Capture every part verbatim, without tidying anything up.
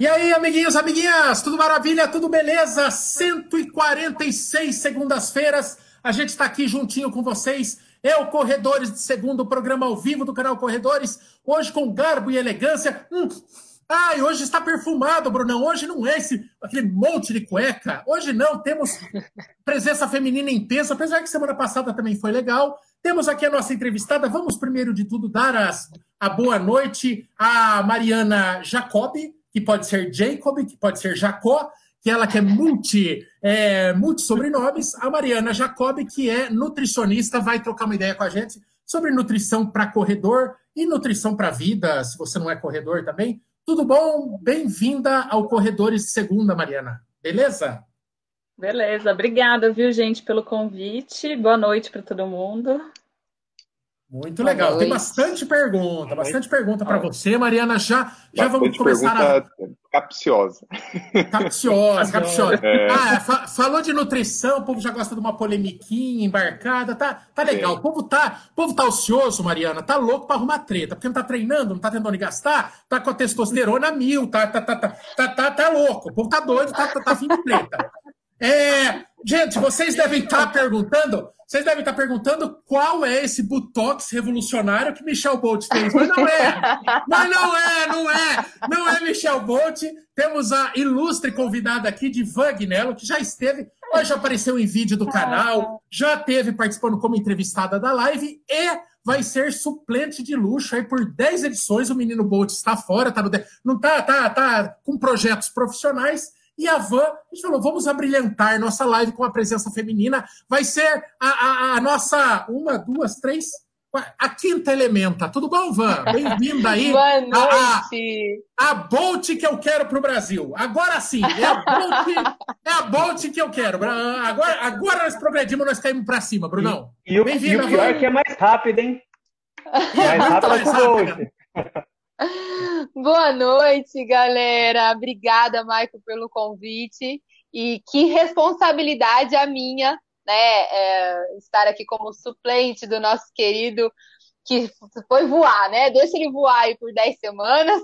E aí, amiguinhos, amiguinhas, tudo maravilha, tudo beleza? cento e quarenta e seis segundas-feiras, a gente está aqui juntinho com vocês, eu, Corredores de Segundo, o programa ao vivo do canal Corredores, hoje com garbo e elegância. Hum, ai, hoje está perfumado, Brunão, hoje não é esse, aquele monte de cueca, hoje não, temos presença feminina intensa, apesar que semana passada também foi legal. Temos aqui a nossa entrevistada, vamos primeiro de tudo dar as, a boa noite à Mariana Jacob, que pode ser Jacob, que pode ser Jacó, que ela que é multi, é, multi sobrenomes, a Mariana Jacob, que é nutricionista, vai trocar uma ideia com a gente sobre nutrição para corredor e nutrição para vida, se você não é corredor também. Tudo bom? Bem-vinda ao Corredores Segunda, Mariana. Beleza? Beleza, obrigada, viu, gente, pelo convite. Boa noite para todo mundo. Muito Boa legal, noite. Tem bastante pergunta, bastante pergunta para você, Mariana, já, já vamos começar a... capciosa. Capciosa, capciosa. É. Ah, fa falou de nutrição, o povo já gosta de uma polemiquinha embarcada, tá, tá legal, é. o povo tá, o povo tá ocioso, Mariana, tá louco para arrumar treta, porque não tá treinando, não tá tentando gastar, tá com a testosterona mil, tá, tá, tá, tá, tá, tá, tá louco, o povo tá doido, tá, tá, tá fim de treta. É, gente, vocês devem estar tá perguntando, vocês devem estar tá perguntando qual é esse Botox revolucionário que Michel Bolt fez, mas não é, mas não é, não é, não é Michel Bolt. Temos a ilustre convidada aqui de Vagnello, que já esteve, já apareceu em vídeo do canal, já esteve participando como entrevistada da live e vai ser suplente de luxo aí por dez edições. O menino Bolt está fora, tá no, não tá, tá, tá com projetos profissionais. E a Van, a gente falou, vamos abrilhantar nossa live com a presença feminina. Vai ser a, a, a nossa, uma, duas, três, a quinta elementa. Tudo bom, Van? Bem-vinda aí. Boa noite. A, a Bolt que eu quero para o Brasil. Agora sim, é a Bolt, é a Bolt que eu quero. Agora, agora nós progredimos, nós caímos para cima, Brunão. E, e o, e o pior é que é mais rápido, hein? E é mais rápido que o Bolt. Boa noite, galera. Obrigada, Maicon, pelo convite. E que responsabilidade a minha, né? É, estar aqui como suplente do nosso querido que foi voar, né? Deixa ele voar aí por dez semanas.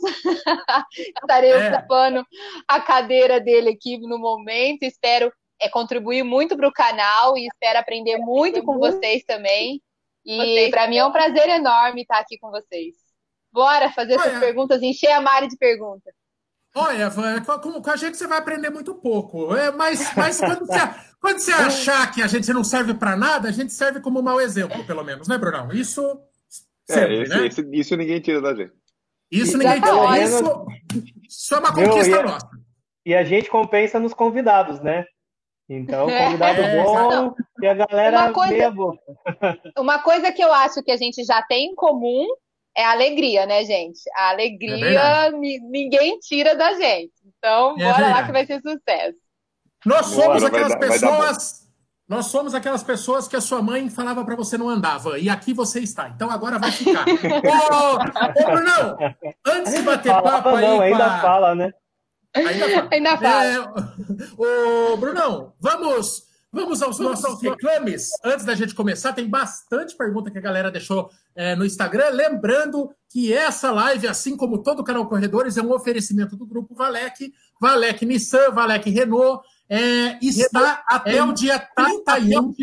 Estarei é. ocupando a cadeira dele aqui no momento. Espero é, contribuir muito para o canal e espero aprender muito com vocês também. E para mim é um prazer enorme estar aqui com vocês. Bora fazer olha, essas perguntas, encher a Mari de perguntas. Olha, Van, com, com a gente você vai aprender muito pouco. É, mas mas quando, você, quando você achar que a gente não serve para nada, a gente serve como um mau exemplo, pelo menos, né, Brunão? Isso sempre, é, esse, né? esse, isso ninguém tira da gente. Isso ninguém tá tira. Ó, isso, isso é uma conquista Meu, e, nossa. E a gente compensa nos convidados, né? Então, convidado é, bom não. e a galera meia boca. Uma coisa que eu acho que a gente já tem em comum é a alegria, né, gente? A alegria é ninguém tira da gente. Então, é bora verdade. lá que vai ser sucesso. Nós somos bora, aquelas dar, pessoas... Nós somos aquelas pessoas que a sua mãe falava para você não andava. E aqui você está. Então, agora vai ficar. Ô, ô, Brunão! Antes de bater falava, papo aí... Não, ainda pra... fala, né? Ainda, ainda fala. É... Ô, Brunão, vamos... Vamos aos nossos reclames. Antes da gente começar, tem bastante pergunta que a galera deixou é, no Instagram. Lembrando que essa live, assim como todo o canal Corredores, é um oferecimento do grupo Valec, Valec Nissan, Valec Renault. É, está até o dia trinta e um,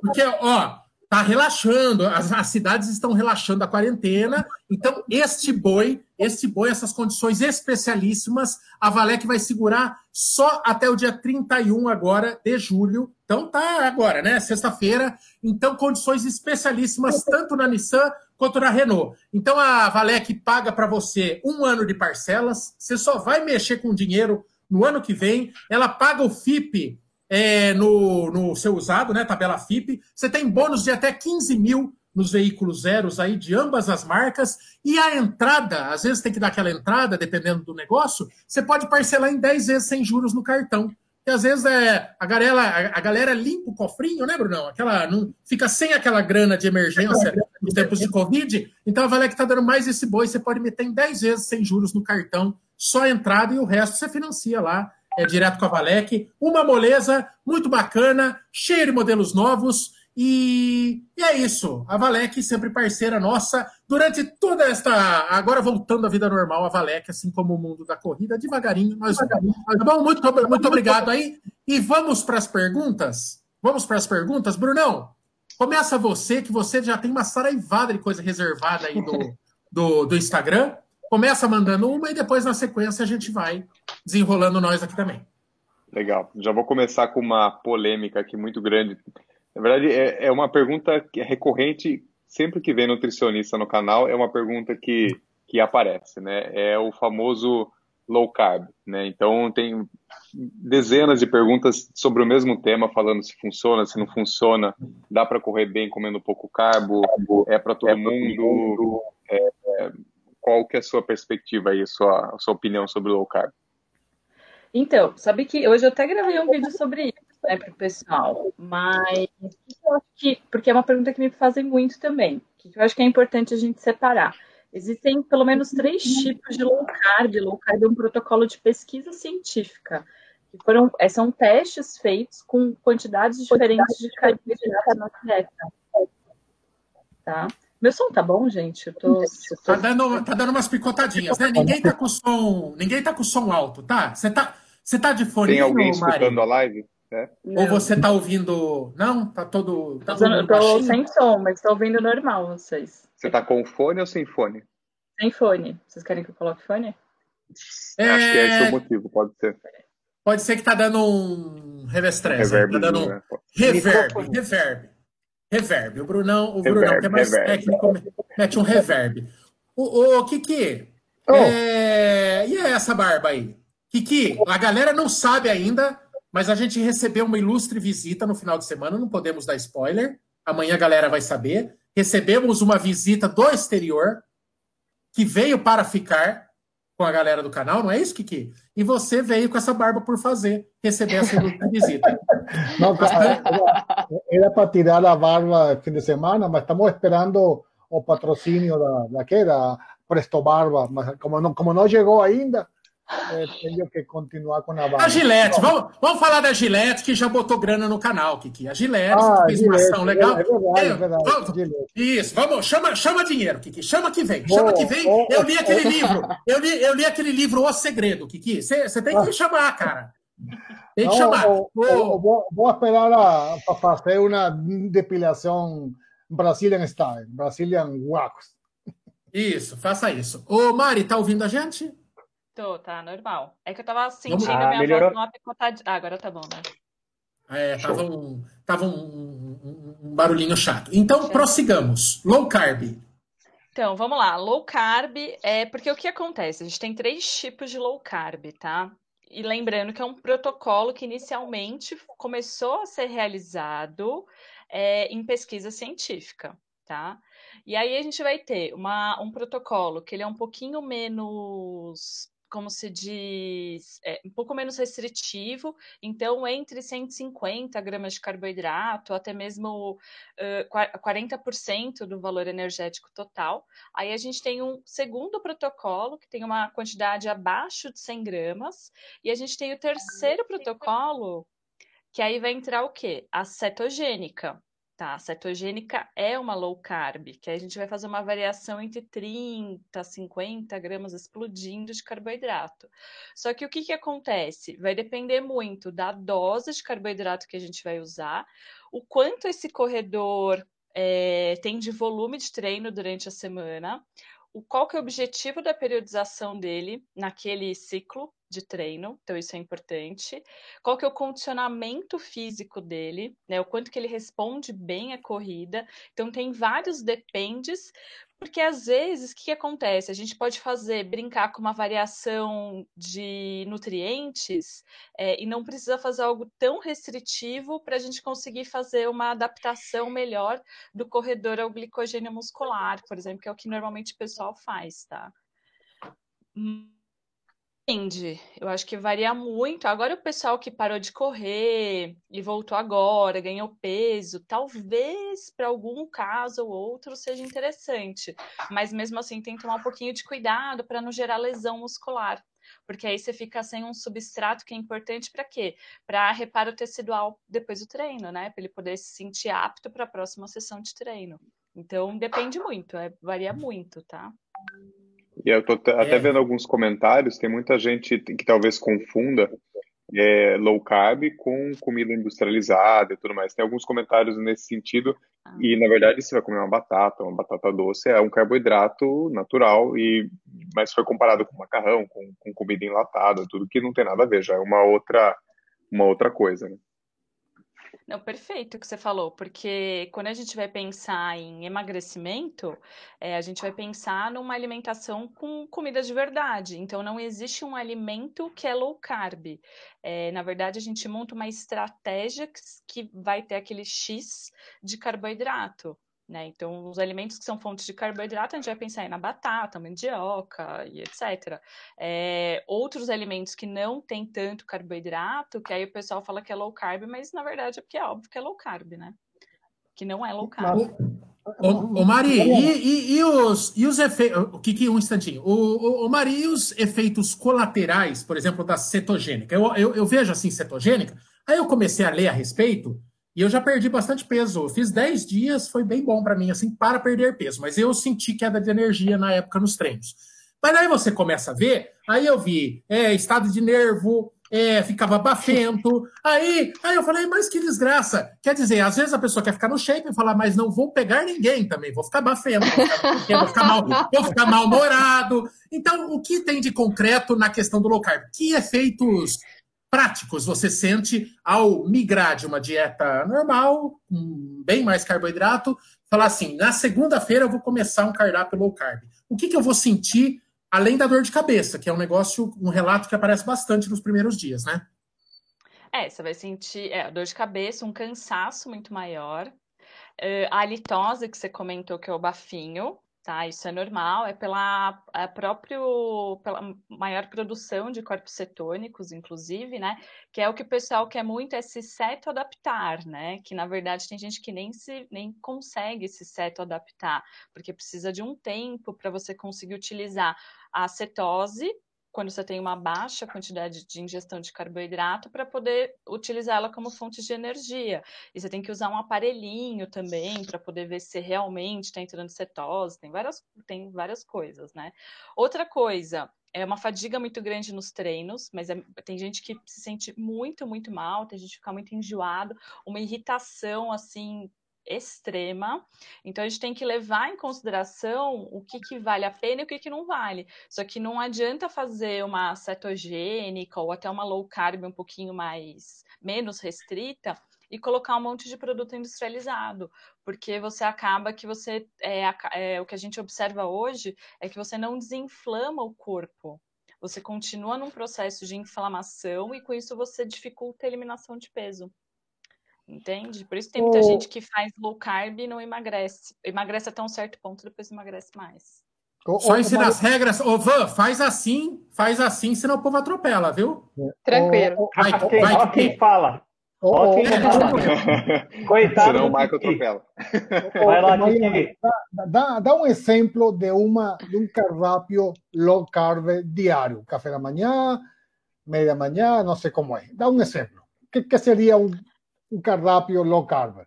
porque, ó, tá relaxando, as, as cidades estão relaxando a quarentena. Então, este boi, este boi, essas condições especialíssimas, a Valec vai segurar só até o dia trinta e um agora de julho. Então tá agora, né? Sexta-feira. Então, condições especialíssimas, tanto na Nissan quanto na Renault. Então, a Valec paga para você um ano de parcelas. Você só vai mexer com o dinheiro no ano que vem. Ela paga o F I P é, no, no seu usado, né? Tabela F I P. Você tem bônus de até quinze mil nos veículos zeros aí de ambas as marcas. E a entrada, às vezes tem que dar aquela entrada, dependendo do negócio, você pode parcelar em dez vezes sem juros no cartão. E às vezes é, a, galera, a galera limpa o cofrinho, né, Brunão? Aquela, não, fica sem aquela grana de emergência nos tempos de Covid. Então a Valec está dando mais esse boi. Você pode meter em dez vezes sem juros no cartão, só a entrada e o resto você financia lá, é direto com a Valec. Uma moleza muito bacana, cheia de modelos novos. E, e é isso, a Valec sempre parceira nossa durante toda esta, agora voltando à vida normal, a Valec, assim como o mundo da corrida, devagarinho, mas devagarinho. Tá bom? Muito, muito obrigado aí, e vamos para as perguntas, vamos para as perguntas, Brunão, começa você, que você já tem uma saraivada de coisa reservada aí do, do, do Instagram, começa mandando uma e depois na sequência a gente vai desenrolando nós aqui também. Legal, já vou começar com uma polêmica aqui muito grande. Na verdade, é uma pergunta que é recorrente, sempre que vem nutricionista no canal, é uma pergunta que, que aparece, né? É o famoso low carb, né? Então, tem dezenas de perguntas sobre o mesmo tema, falando se funciona, se não funciona, dá para correr bem comendo pouco carbo, é para todo mundo, é, é, qual que é a sua perspectiva aí, a sua, a sua opinião sobre o low carb? Então, sabe que hoje eu até gravei um vídeo sobre isso, né, para o pessoal, mas eu acho que, porque é uma pergunta que me fazem muito também, que eu acho que é importante a gente separar. Existem pelo menos três tipos de low carb. Low carb é um protocolo de pesquisa científica, que foram, são testes feitos com quantidades diferentes de carboidratos na dieta. Tá? Meu som tá bom, gente? Eu tô, eu tô... Tá, dando, tá dando umas picotadinhas, né? Ninguém tá com som, ninguém tá com som alto, tá? Você tá, você tá de fone? Tem alguém escutando a live? É. Ou você tá ouvindo... Não? Tá todo... Tá todo eu tô sem som, mas tô ouvindo normal vocês. Você tá com fone ou sem fone? Sem fone. Vocês querem que eu coloque fone? É... Acho que é esse o motivo, pode ser. Pode ser que tá dando um revestress. Reverb. Tá dando um... né? Reverb, reverb. Reverb. O Brunão, o reverb, Brunão que é mais reverb. Técnico, mete um reverb. O, o Kiki, oh. é... e é essa barba aí? Kiki, a galera não sabe ainda... Mas a gente recebeu uma ilustre visita no final de semana, não podemos dar spoiler. Amanhã a galera vai saber. Recebemos uma visita do exterior que veio para ficar com a galera do canal, não é isso, Kiki? E você veio com essa barba por fazer, receber essa ilustre visita. Não, era para tirar a barba no fim de semana, mas estamos esperando o patrocínio da, da, que, da Presto Barba. Mas como não, como não chegou ainda... É, tenho que continuar com a barba. A Gillette, vamos, vamos falar da Gillette, que já botou grana no canal, Kiki. A Gillette ah, fez Gillette, uma ação legal. É verdade, é, verdade, vamos, isso, vamos, chama, chama dinheiro, Kiki. Chama que vem, boa, chama que vem. Boa, eu li aquele boa. livro, eu li, eu li aquele livro O Segredo, Kiki. Você tem que ah. chamar, cara. Tem que Não, chamar. Eu, eu, eu vou, vou esperar para fazer uma depilação Brazilian Style, Brazilian Wax. Isso, faça isso. Ô, Mari, tá ouvindo a gente? Tô, tá normal. É que eu tava sentindo ah, minha melhorou. voz numa picotadinha. Ah, agora tá bom, né? É, tava um, tava um, um, um barulhinho chato. Então, chato. Prossigamos. Low carb. Então, vamos lá. Low carb é... Porque o que acontece? A gente tem três tipos de low carb, tá? E lembrando que é um protocolo que inicialmente começou a ser realizado é, em pesquisa científica, tá? E aí a gente vai ter uma, um protocolo que ele é um pouquinho menos... como se diz, é, um pouco menos restritivo, então entre cento e cinquenta gramas de carboidrato, até mesmo uh, quarenta por cento do valor energético total. Aí a gente tem um segundo protocolo, que tem uma quantidade abaixo de cem gramas, e a gente tem o terceiro protocolo, que aí vai entrar o quê? A cetogênica. Tá, a cetogênica é uma low carb, que a gente vai fazer uma variação entre trinta, cinquenta gramas explodindo de carboidrato. Só que o que, que acontece? Vai depender muito da dose de carboidrato que a gente vai usar, o quanto esse corredor é, tem de volume de treino durante a semana, o qual que é o objetivo da periodização dele naquele ciclo de treino, então isso é importante. Qual que é o condicionamento físico dele, né? O quanto que ele responde bem à corrida. Então tem vários dependes, porque às vezes o que, que acontece? A gente pode fazer, brincar com uma variação de nutrientes é, e não precisa fazer algo tão restritivo para a gente conseguir fazer uma adaptação melhor do corredor ao glicogênio muscular, por exemplo, que é o que normalmente o pessoal faz, tá? Depende, eu acho que varia muito. Agora o pessoal que parou de correr e voltou agora, ganhou peso, talvez para algum caso ou outro seja interessante. Mas mesmo assim tem que tomar um pouquinho de cuidado para não gerar lesão muscular. porque aí você fica sem um substrato que é importante para quê? Para reparo tecidual depois do treino, né? Para ele poder se sentir apto para a próxima sessão de treino. Então, depende muito, é, varia muito, tá? E eu tô até é. vendo alguns comentários, tem muita gente que talvez confunda é, low carb com comida industrializada e tudo mais. Tem alguns comentários nesse sentido ah. e, na verdade, você vai comer uma batata, uma batata doce, é um carboidrato natural, e, mas foi comparado com macarrão, com, com comida enlatada, tudo que não tem nada a ver, já é uma outra, uma outra coisa, né? Não, perfeito o que você falou, porque quando a gente vai pensar em emagrecimento, é, a gente vai pensar numa alimentação com comida de verdade. Então, não existe um alimento que é low carb. É, na verdade, a gente monta uma estratégia que vai ter aquele X de carboidrato, né? Então, os alimentos que são fontes de carboidrato, a gente vai pensar na batata, mandioca e etcétera. É, outros alimentos que não tem tanto carboidrato, que aí o pessoal fala que é low carb, mas na verdade é porque é óbvio que é low carb, né? Que não é low carb. Ô, ô, ô Mari, e, e, e os, e os efeitos... Kiki, um instantinho. Ô, ô, ô Mari, e os efeitos colaterais, por exemplo, da cetogênica? Eu, eu, eu vejo assim, cetogênica, aí eu comecei a ler a respeito... E eu já perdi bastante peso. Eu fiz dez dias, foi bem bom para mim, assim, para perder peso. Mas eu senti queda de energia na época nos treinos. Mas aí você começa a ver, aí eu vi é, estado de nervo, é, ficava bafento. Aí, aí eu falei, mas que desgraça. Quer dizer, às vezes a pessoa quer ficar no shape e falar, mas não vou pegar ninguém também, vou ficar bafento, vou ficar, vou ficar mal, vou ficar mal-humorado. Então, o que tem de concreto na questão do low carb? Que efeitos... práticos você sente ao migrar de uma dieta normal, com bem mais carboidrato, falar assim, na segunda-feira eu vou começar um cardápio low carb. O que, que eu vou sentir, além da dor de cabeça, que é um negócio, um relato que aparece bastante nos primeiros dias, né? É, você vai sentir é, dor de cabeça, um cansaço muito maior, a halitose que você comentou que é o bafinho, tá, isso é normal, é pela, a próprio, pela maior produção de corpos cetônicos, inclusive, né? Que é o que o pessoal quer muito, é se cetoadaptar, né? Que, na verdade, tem gente que nem, se, nem consegue se cetoadaptar, porque precisa de um tempo para você conseguir utilizar a cetose, quando você tem uma baixa quantidade de ingestão de carboidrato, para poder utilizá-la como fonte de energia. E você tem que usar um aparelhinho também para poder ver se realmente está entrando cetose, tem várias, tem várias coisas, né? Outra coisa, é uma fadiga muito grande nos treinos, mas é, tem gente que se sente muito, muito mal, tem gente que fica muito enjoado, uma irritação, assim... extrema. Então, a gente tem que levar em consideração o que, que vale a pena e o que, que não vale. Só que não adianta fazer uma cetogênica ou até uma low carb um pouquinho mais, menos restrita e colocar um monte de produto industrializado, porque você acaba que você... É, é, o que a gente observa hoje é que você não desinflama o corpo. Você continua num processo de inflamação e com isso você dificulta a eliminação de peso. Entende? Por isso tem muita o... gente que faz low carb e não emagrece. Emagrece até um certo ponto, depois emagrece mais. O, Só ensina as regras. Ô, Van, faz assim, faz assim, senão o povo atropela, viu? Tranquilo. O... Vai, o... Quem, vai, ó quem fala. O... Ó quem fala. Coitado. Senão o Marco atropela. Vai lá, Kiki. Dá, dá um exemplo de, uma, de um cardápio low carb diário. Café da manhã, meia manhã, não sei como é. Dá um exemplo. O que, que seria um... um cardápio low carb?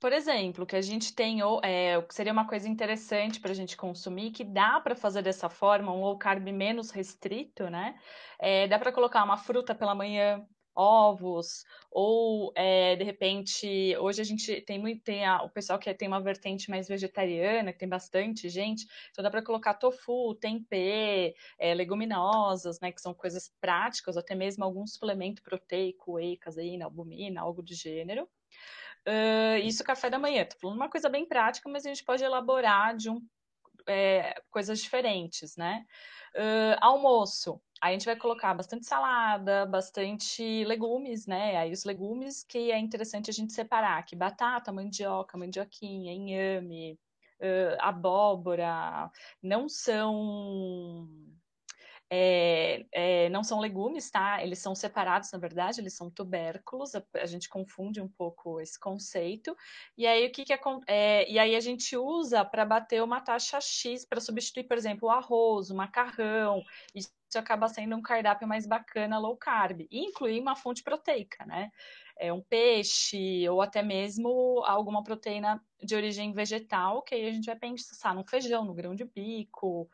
Por exemplo, que a gente tem, é, o que seria uma coisa interessante para a gente consumir, que dá para fazer dessa forma, um low carb menos restrito, né? É, dá para colocar uma fruta pela manhã, ovos, ou é, de repente, hoje a gente tem muito, tem a, o pessoal que tem uma vertente mais vegetariana, que tem bastante gente, então dá para colocar tofu, tempê, é, leguminosas, né, que são coisas práticas, até mesmo algum suplemento proteico, whey, caseína, albumina, algo do gênero. Uh, isso café da manhã, tô falando uma coisa bem prática, mas a gente pode elaborar de um, é, coisas diferentes, né? Uh, almoço. Aí a gente vai colocar bastante salada, bastante legumes, né? Aí os legumes que é interessante a gente separar aqui. Batata, mandioca, mandioquinha, inhame, uh, abóbora. Não são... É, é, não são legumes, tá? Eles são separados, na verdade, eles são tubérculos, a, a gente confunde um pouco esse conceito, e aí o que, que é, é, e aí a gente usa para bater uma taxa X, para substituir, por exemplo, o arroz, o macarrão, e isso acaba sendo um cardápio mais bacana, low carb. E incluir uma fonte proteica, né? É um peixe ou até mesmo alguma proteína de origem vegetal, que aí a gente vai pensar no feijão, no grão de bico.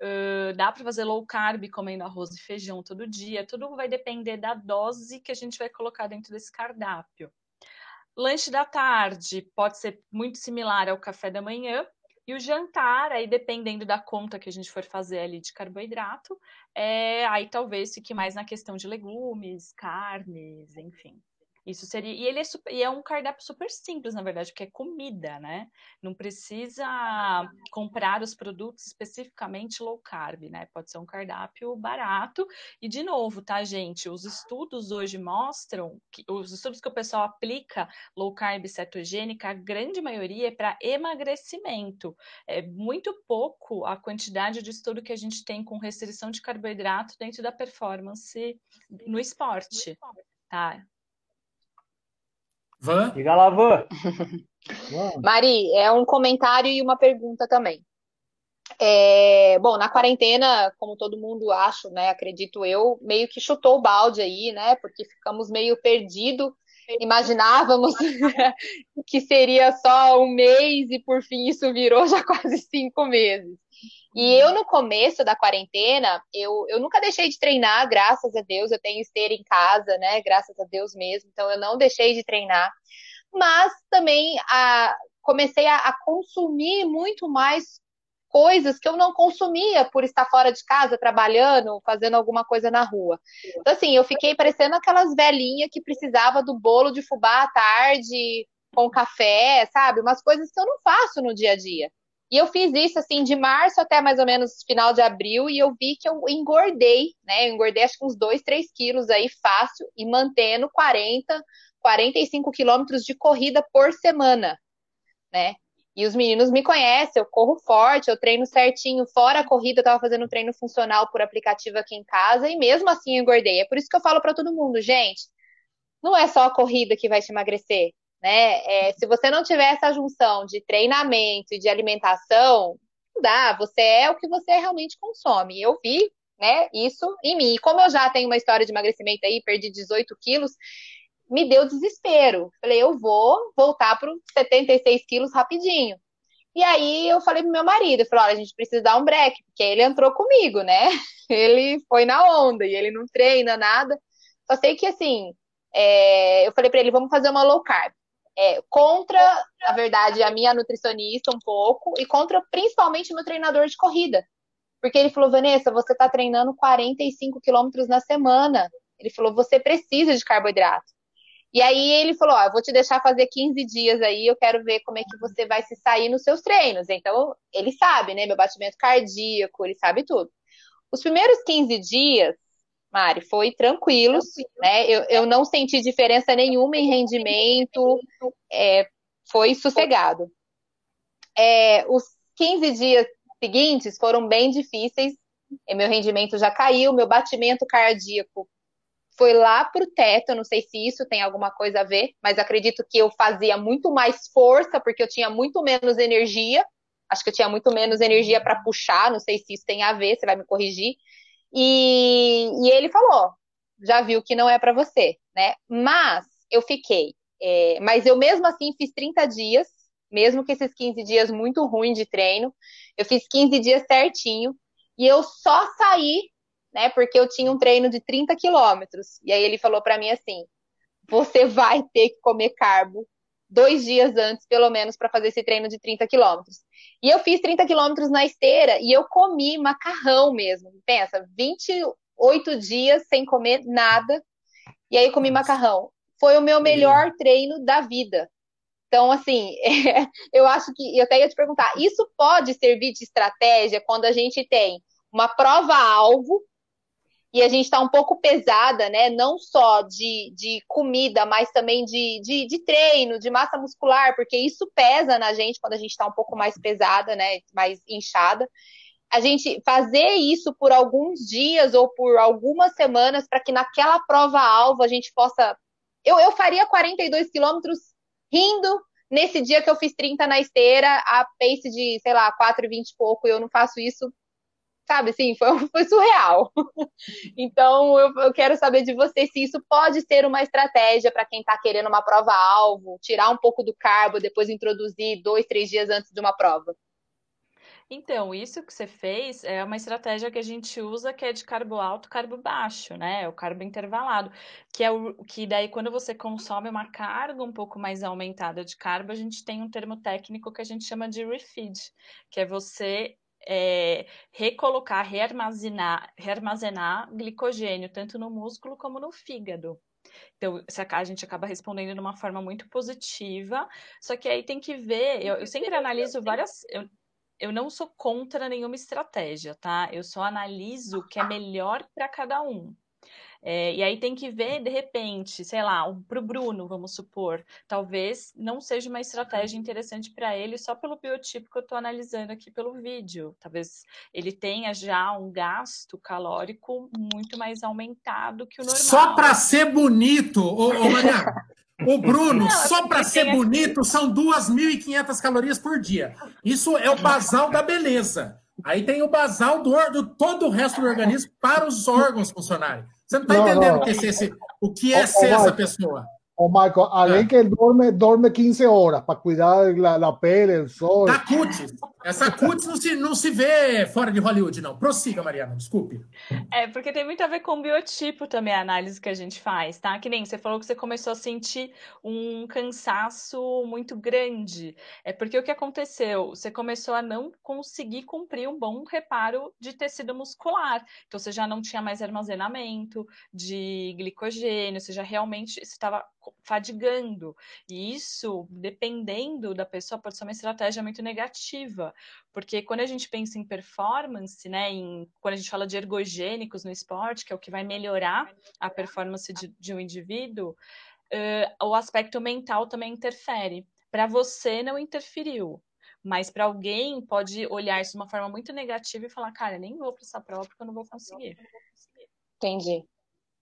Uh, dá para fazer low carb comendo arroz e feijão todo dia. Tudo vai depender da dose que a gente vai colocar dentro desse cardápio. Lanche da tarde pode ser muito similar ao café da manhã. E o jantar, aí dependendo da conta que a gente for fazer ali de carboidrato, é, aí talvez fique mais na questão de legumes, carnes, enfim. Isso seria. E ele é, super, e é um cardápio super simples, na verdade, porque é comida, né? Não precisa comprar os produtos especificamente low carb, né? Pode ser um cardápio barato. E, de novo, tá, gente? Os estudos hoje mostram, que, os estudos que o pessoal aplica low carb cetogênica, a grande maioria é para emagrecimento. É muito pouco a quantidade de estudo que a gente tem com restrição de carboidrato dentro da performance no esporte, tá? Van? Diga lá, Van. Mari, é um comentário e uma pergunta também. É, bom, na quarentena, como todo mundo acha, né, acredito eu, meio que chutou o balde aí, né, porque ficamos meio perdidos, imaginávamos que seria só um mês e por fim isso virou já quase cinco meses. E eu, no começo da quarentena, eu, eu nunca deixei de treinar, graças a Deus. Eu tenho esteira em casa, né? Graças a Deus mesmo. Então, eu não deixei de treinar. Mas também a, comecei a, a consumir muito mais coisas que eu não consumia por estar fora de casa, trabalhando, fazendo alguma coisa na rua. Então, assim, eu fiquei parecendo aquelas velhinhas que precisava do bolo de fubá à tarde, com café, sabe? Umas coisas que eu não faço no dia a dia. E eu fiz isso, assim, de março até mais ou menos final de abril, e eu vi que eu engordei, né? Eu engordei acho que uns dois, três quilos aí, fácil, e mantendo quarenta, quarenta e cinco quilômetros de corrida por semana, né? E os meninos me conhecem, eu corro forte, eu treino certinho. Fora a corrida, eu tava fazendo treino funcional por aplicativo aqui em casa, e mesmo assim eu engordei. É por isso que eu falo pra todo mundo, gente, não é só a corrida que vai te emagrecer. Né? É, se você não tiver essa junção de treinamento e de alimentação, não dá, você é o que você realmente consome. Eu vi, né, isso em mim. E como eu já tenho uma história de emagrecimento aí, perdi dezoito quilos, me deu desespero. Falei, eu vou voltar para os setenta e seis quilos rapidinho. E aí eu falei pro meu marido, eu falei, olha, a gente precisa dar um break, porque ele entrou comigo, né? Ele foi na onda e ele não treina nada. Só sei que assim, é... eu falei para ele, vamos fazer uma low carb. É, contra, na verdade, a minha nutricionista um pouco, e contra principalmente o meu treinador de corrida. Porque ele falou, Vanessa, você está treinando quarenta e cinco quilômetros na semana. Ele falou, você precisa de carboidrato. E aí ele falou, ó, eu vou te deixar fazer quinze dias aí, eu quero ver como é que você vai se sair nos seus treinos. Então, ele sabe, né, meu batimento cardíaco, ele sabe tudo. Os primeiros quinze dias, Mari, foi tranquilo, né? Eu, eu não senti diferença nenhuma em rendimento, é, foi sossegado. É, os quinze dias seguintes foram bem difíceis, meu rendimento já caiu, meu batimento cardíaco foi lá para o teto, eu não sei se isso tem alguma coisa a ver, mas acredito que eu fazia muito mais força, porque eu tinha muito menos energia, acho que eu tinha muito menos energia para puxar, não sei se isso tem a ver, você vai me corrigir. E, e ele falou, já viu que não é pra você, né? Mas eu fiquei, é, mas eu mesmo assim fiz trinta dias, mesmo que esses quinze dias muito ruim de treino, eu fiz quinze dias certinho, e eu só saí, né, porque eu tinha um treino de trinta quilômetros, e aí ele falou pra mim assim, você vai ter que comer carbo dois dias antes, pelo menos, pra fazer esse treino de trinta quilômetros. E eu fiz trinta quilômetros na esteira e eu comi macarrão mesmo. Pensa, vinte e oito dias sem comer nada. E aí eu comi macarrão. Foi o meu melhor treino da vida. Então, assim, é, eu acho que... Eu até ia te perguntar, isso pode servir de estratégia quando a gente tem uma prova-alvo e a gente está um pouco pesada, né? Não só de, de comida, mas também de, de, de treino, de massa muscular, porque isso pesa na gente quando a gente está um pouco mais pesada, né? Mais inchada. A gente fazer isso por alguns dias ou por algumas semanas para que naquela prova-alvo a gente possa... Eu, eu faria quarenta e dois quilômetros rindo nesse dia que eu fiz trinta na esteira, a pace de, sei lá, quatro e vinte e pouco, eu não faço isso sabe, assim, foi, foi surreal. Então, eu, eu quero saber de vocês se isso pode ser uma estratégia para quem está querendo uma prova-alvo, tirar um pouco do carbo, depois introduzir dois, três dias antes de uma prova. Então, isso que você fez é uma estratégia que a gente usa, que é de carbo alto, carbo baixo, né? O carbo intervalado, que é o que daí quando você consome uma carga um pouco mais aumentada de carbo, a gente tem um termo técnico que a gente chama de refeed, que é você é, recolocar, rearmazenar, rearmazenar glicogênio, tanto no músculo como no fígado. Então, a gente acaba respondendo de uma forma muito positiva, só que aí tem que ver, eu, eu sempre analiso várias... Eu, Eu não sou contra nenhuma estratégia, tá? Eu só analiso o que é melhor para cada um. É, e aí tem que ver, de repente, sei lá, um, para o Bruno, vamos supor, talvez não seja uma estratégia interessante para ele só pelo biotipo que eu estou analisando aqui pelo vídeo. Talvez ele tenha já um gasto calórico muito mais aumentado que o normal. Só para ser bonito, ô, ô, Mariana. O Bruno, não, só para ser bonito, aqui são duas mil e quinhentas calorias por dia. Isso é o basal da beleza. Aí tem o basal do, do todo o resto do organismo para os órgãos funcionarem. Você não está entendendo não, não. O, que é esse, o que é oh, ser oh, essa Michael, pessoa. O oh, Michael, além é. que ele dorme, dorme quinze horas para cuidar da, da pele, do sol. Da cutis. Essa cutis não se, não se vê fora de Hollywood, não. Prossiga, Mariana, desculpe. É, porque tem muito a ver com o biotipo também a análise que a gente faz, tá? Que nem você falou que você começou a sentir um cansaço muito grande. É porque o que aconteceu? Você começou a não conseguir cumprir um bom reparo de tecido muscular. Então, você já não tinha mais armazenamento de glicogênio, você já realmente você estava fadigando. E isso, dependendo da pessoa, pode ser uma estratégia muito negativa. Porque quando a gente pensa em performance, né, em, quando a gente fala de ergogênicos no esporte, que é o que vai melhorar a performance de, de um indivíduo, uh, o aspecto mental também interfere. Para você não interferiu, mas para alguém pode olhar isso de uma forma muito negativa e falar, cara, nem vou para essa prova porque eu não vou conseguir. Entendi.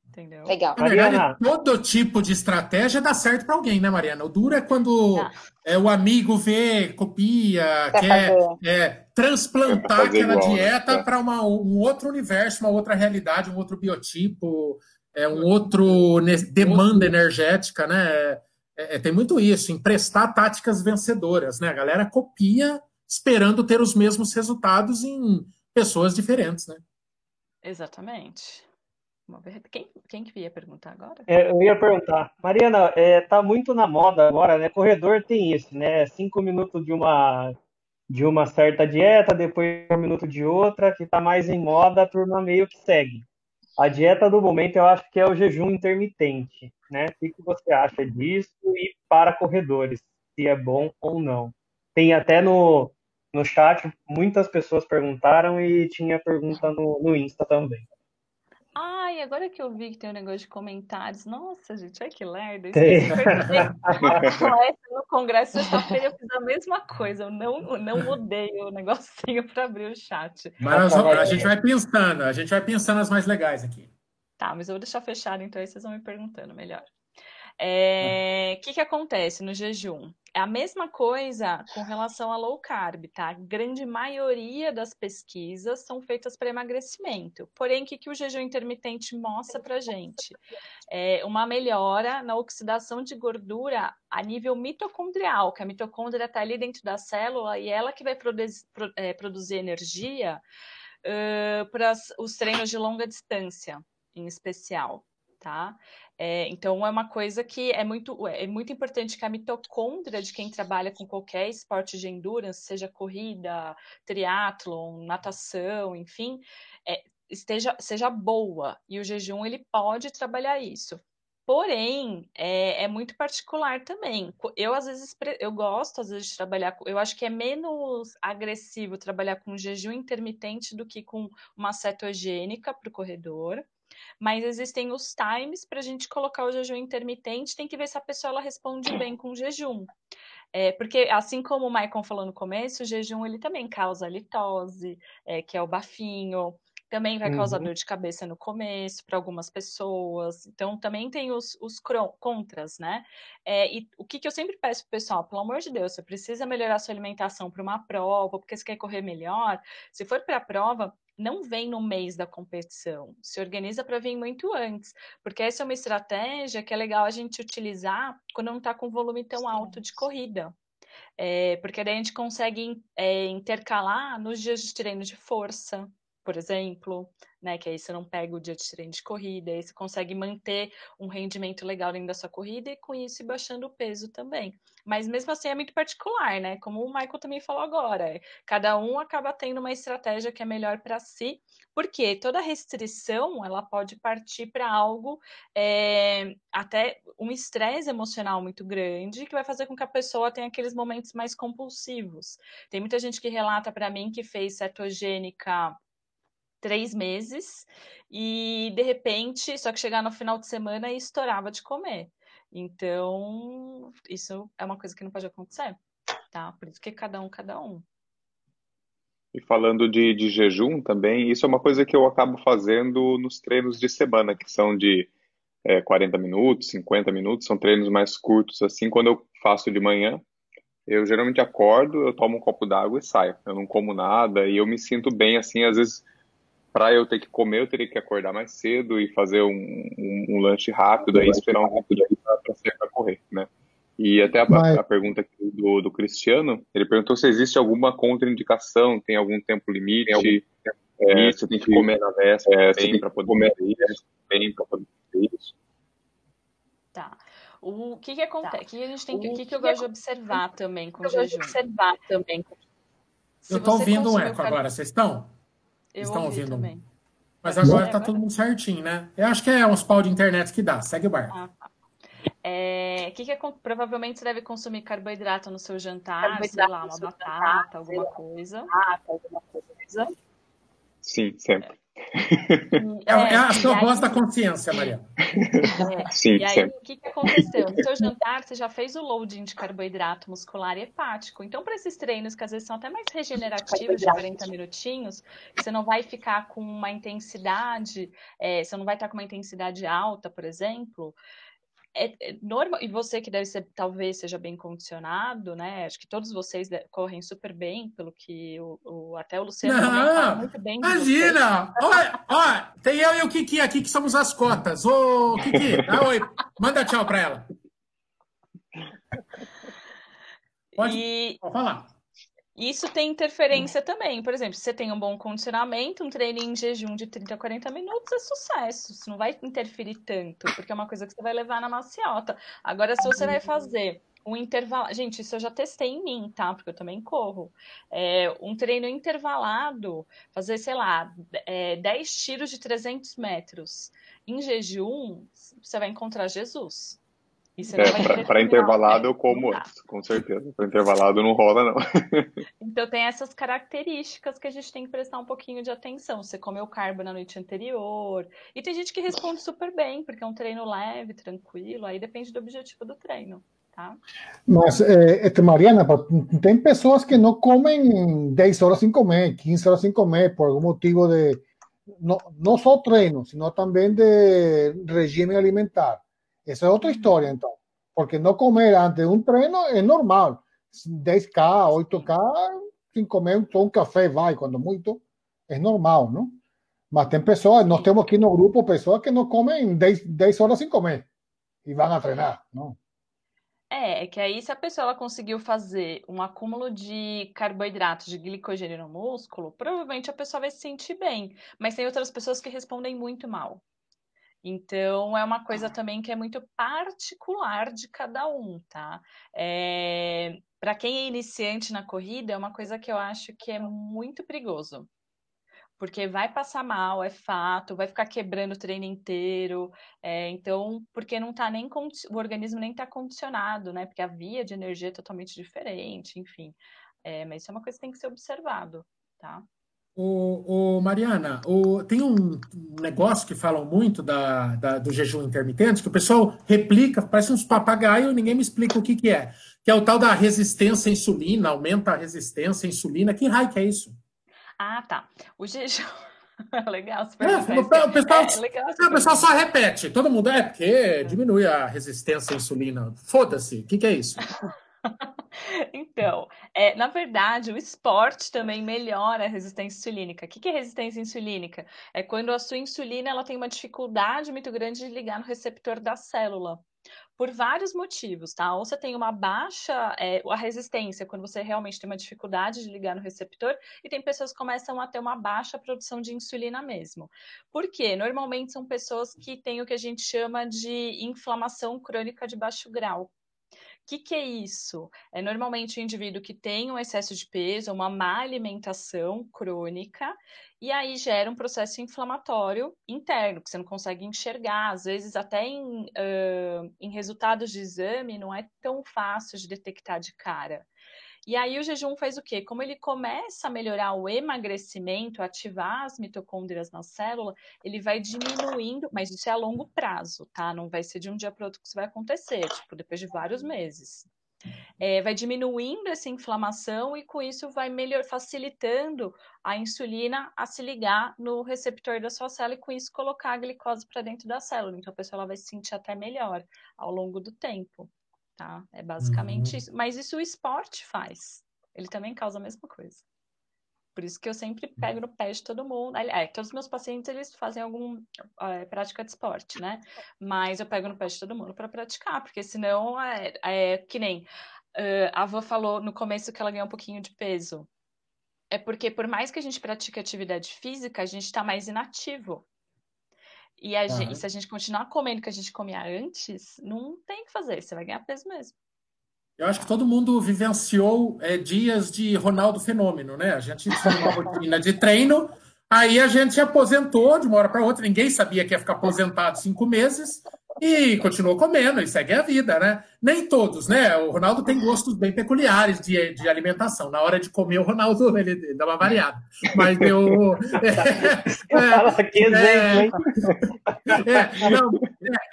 Entendeu? Legal. Na verdade, Mariana, todo tipo de estratégia dá certo para alguém, né, Mariana? O duro é quando ah. é, o amigo vê, copia, quer, quer é, transplantar quer aquela igual, dieta né? para um outro universo, uma outra realidade, um outro biotipo, é, um outro demanda energética, né? É, é, tem muito isso, emprestar táticas vencedoras, né? A galera copia esperando ter os mesmos resultados em pessoas diferentes, né? Exatamente. Quem, quem que ia perguntar agora? É, eu ia perguntar. Mariana, é, tá muito na moda agora, né? Corredor tem isso, né? Cinco minutos de uma, de uma certa dieta, depois um minuto de outra, que tá mais em moda, a turma meio que segue. A dieta do momento, eu acho que é o jejum intermitente, né? O que você acha disso e para corredores, se é bom ou não? Tem até no, no chat, muitas pessoas perguntaram e tinha pergunta no, no Insta também. Ai, agora que eu vi que tem um negócio de comentários. Nossa, gente, olha que lerda. No congresso, sexta-feira, eu fiz a mesma coisa. Eu não, não mudei o negocinho para abrir o chat. Mas a gente vai pensando. A gente vai pensando as mais legais aqui. Tá, mas eu vou deixar fechado, então aí vocês vão me perguntando melhor. É, que que acontece no jejum? É a mesma coisa com relação a low carb, tá? A grande maioria das pesquisas são feitas para emagrecimento. Porém, o que, que o jejum intermitente mostra para a gente? É uma melhora na oxidação de gordura a nível mitocondrial, que a mitocôndria está ali dentro da célula e ela que vai produzir, é, produzir energia uh, para os treinos de longa distância, em especial. Tá? É, então, é uma coisa que é muito, é muito importante que a mitocôndria de quem trabalha com qualquer esporte de endurance, seja corrida, triatlon, natação, enfim, é, esteja, seja boa. E o jejum ele pode trabalhar isso. Porém, é, é muito particular também. Eu, às vezes, eu gosto, às vezes, de trabalhar... Eu acho que é menos agressivo trabalhar com jejum intermitente do que com uma cetogênica para o corredor. Mas existem os times para a gente colocar o jejum intermitente, tem que ver se a pessoa ela responde bem com o jejum. É, porque, assim como o Maicon falou no começo, o jejum ele também causa litose, é, que é o bafinho, também vai uhum. causar dor de cabeça no começo, para algumas pessoas. Então, também tem os, os contras, né? É, e o que, que eu sempre peço pro pessoal, pelo amor de Deus, você precisa melhorar a sua alimentação para uma prova, porque você quer correr melhor. Se for para a prova, não vem no mês da competição, se organiza para vir muito antes, porque essa é uma estratégia que é legal a gente utilizar quando não está com volume tão alto de corrida, é, porque daí a gente consegue é, intercalar nos dias de treino de força, por exemplo, né, que aí você não pega o dia de treino de corrida, aí você consegue manter um rendimento legal dentro da sua corrida e com isso ir baixando o peso também. Mas mesmo assim é muito particular, né? Como o Michael também falou agora, cada um acaba tendo uma estratégia que é melhor para si, porque toda restrição, ela pode partir para algo, é, até um estresse emocional muito grande, que vai fazer com que a pessoa tenha aqueles momentos mais compulsivos. Tem muita gente que relata para mim que fez cetogênica três meses, e de repente, só que chegar no final de semana e estourava de comer. Então, isso é uma coisa que não pode acontecer, tá? Por isso que cada um, cada um. E falando de, de jejum também, isso é uma coisa que eu acabo fazendo nos treinos de semana, que são de é, quarenta minutos, cinquenta minutos, são treinos mais curtos, assim. Quando eu faço de manhã, eu geralmente acordo, eu tomo um copo d'água e saio. Eu não como nada e eu me sinto bem, assim, às vezes... Para eu ter que comer, eu teria que acordar mais cedo e fazer um, um, um lanche rápido, um aí lanche esperar um pouco daí para sair para correr, né? E até a, Mas... a pergunta aqui do, do Cristiano, ele perguntou se existe alguma contraindicação, tem algum tempo limite, tem algum tempo limite é, você tem que comer na véspera, é, tem para poder comer isso, tem para poder fazer isso. Tá. O que que acontece? Tá. Que a gente tem que, o que, que eu gosto de observar que também com o jejum? Eu gosto de observar também com... Eu estou ouvindo um eco agora, vocês estão? Vocês estão ouvindo também. Mas agora está todo mundo certinho, né? Eu acho que é uns pau de internet que dá. Segue o bar. Ah, tá. É, que que é, provavelmente você deve consumir carboidrato no seu jantar, sei lá, uma batata, jantar, alguma coisa. Ah, alguma coisa. Sim, sempre. É, é a sua voz da consciência, Mariana. É, Sim, e aí, sempre. o que, que aconteceu? No seu jantar, você já fez o loading de carboidrato muscular e hepático. Então, para esses treinos que às vezes são até mais regenerativos, de quarenta minutinhos, você não vai ficar com uma intensidade, é, você não vai estar com uma intensidade alta, por exemplo. É, é normal, e você que deve ser, talvez seja bem condicionado, né? Acho que todos vocês correm super bem, pelo que o, o, até o Luciano fala muito bem. Imagina! Olha, olha, tem eu e o Kiki aqui que somos as cotas. Ô, Kiki, dá oi. Manda tchau pra ela. Pode, e... pode falar. Isso tem interferência também. Por exemplo, se você tem um bom condicionamento, um treino em jejum de trinta a quarenta minutos é sucesso. Isso não vai interferir tanto, porque é uma coisa que você vai levar na maciota. Agora, se você vai fazer um intervalo... Gente, isso eu já testei em mim, tá? Porque eu também corro. É, um treino intervalado, fazer, sei lá, é, dez tiros de trezentos metros. Em jejum, você vai encontrar Jesus. É, para intervalado, né? Eu como tá. antes, com certeza. Para intervalado não rola, não. Então tem essas características que a gente tem que prestar um pouquinho de atenção. Você comeu carbo na noite anterior. E tem gente que responde super bem, porque é um treino leve, tranquilo. Aí depende do objetivo do treino, tá? Mas, é, Mariana, tem pessoas que não comem dez horas sem comer, quinze horas sem comer, por algum motivo de... Não, não só treino, sino também de regime alimentar. Essa é outra história, então. Porque não comer antes de um treino é normal. dez K, oito K, sem comer só um café, vai, quando muito, é normal, não? Mas tem pessoas, nós temos aqui no grupo pessoas que não comem dez horas sem comer e vão a treinar, não? É, que aí se a pessoa ela conseguiu fazer um acúmulo de carboidratos, de glicogênio no músculo, provavelmente a pessoa vai se sentir bem. Mas tem outras pessoas que respondem muito mal. Então, é uma coisa também que é muito particular de cada um, tá? É... Para quem é iniciante na corrida, é uma coisa que eu acho que é muito perigoso. Porque vai passar mal, é fato, vai ficar quebrando o treino inteiro. É... Então, porque não tá nem condi... o organismo nem tá condicionado, né? Porque a via de energia é totalmente diferente, enfim. É... Mas isso é uma coisa que tem que ser observado, tá? O, o Mariana, o, tem um negócio que falam muito da, da, do jejum intermitente, que o pessoal replica, parece uns papagaio e ninguém me explica o que, que é. Que é o tal da resistência à insulina, aumenta a resistência à insulina. Que raio que é isso? Ah, tá. O jejum... legal, super é, legal. O pessoal, é, legal, super o pessoal só repete. Todo mundo é porque diminui a resistência à insulina. Foda-se, o que, que é isso? Então, é, na verdade, o esporte também melhora a resistência insulínica. O que que é resistência insulínica? É quando a sua insulina ela tem uma dificuldade muito grande de ligar no receptor da célula. Por vários motivos, tá? Ou você tem uma baixa é, a resistência, quando você realmente tem uma dificuldade de ligar no receptor, e tem pessoas que começam a ter uma baixa produção de insulina mesmo. Por quê? Normalmente são pessoas que têm o que a gente chama de inflamação crônica de baixo grau. O que que é isso? É normalmente um indivíduo que tem um excesso de peso, uma má alimentação crônica, e aí gera um processo inflamatório interno, que você não consegue enxergar, às vezes até em, uh, em resultados de exame não é tão fácil de detectar de cara. E aí o jejum faz o quê? Como ele começa a melhorar o emagrecimento, ativar as mitocôndrias na célula, ele vai diminuindo, mas isso é a longo prazo, tá? Não vai ser de um dia para o outro que isso vai acontecer, tipo, depois de vários meses. É, vai diminuindo essa inflamação e com isso vai melhor, facilitando a insulina a se ligar no receptor da sua célula e com isso colocar a glicose para dentro da célula. Então a pessoa ela vai se sentir até melhor ao longo do tempo. Tá? É basicamente uhum. isso. Mas isso o esporte faz. Ele também causa a mesma coisa. Por isso que eu sempre pego no pé de todo mundo. É, todos os meus pacientes, eles fazem alguma é, prática de esporte, né? Mas eu pego no pé de todo mundo para praticar, porque senão é, é que nem uh, a avó falou no começo que ela ganhou um pouquinho de peso. É porque por mais que a gente pratique atividade física, a gente está mais inativo. E a gente, ah. se a gente continuar comendo o que a gente comia antes, não tem o que fazer, você vai ganhar peso mesmo. Eu acho que todo mundo vivenciou é, dias de Ronaldo Fenômeno, né? A gente tinha uma rotina de treino, aí a gente aposentou de uma hora para outra, ninguém sabia que ia ficar aposentado cinco meses, e continuou comendo, e segue a vida, né? Nem todos, né? O Ronaldo tem gostos bem peculiares de, de alimentação. Na hora de comer, o Ronaldo ele dá uma variada. Mas eu... É, é, Fala que exemplo, hein? É, não,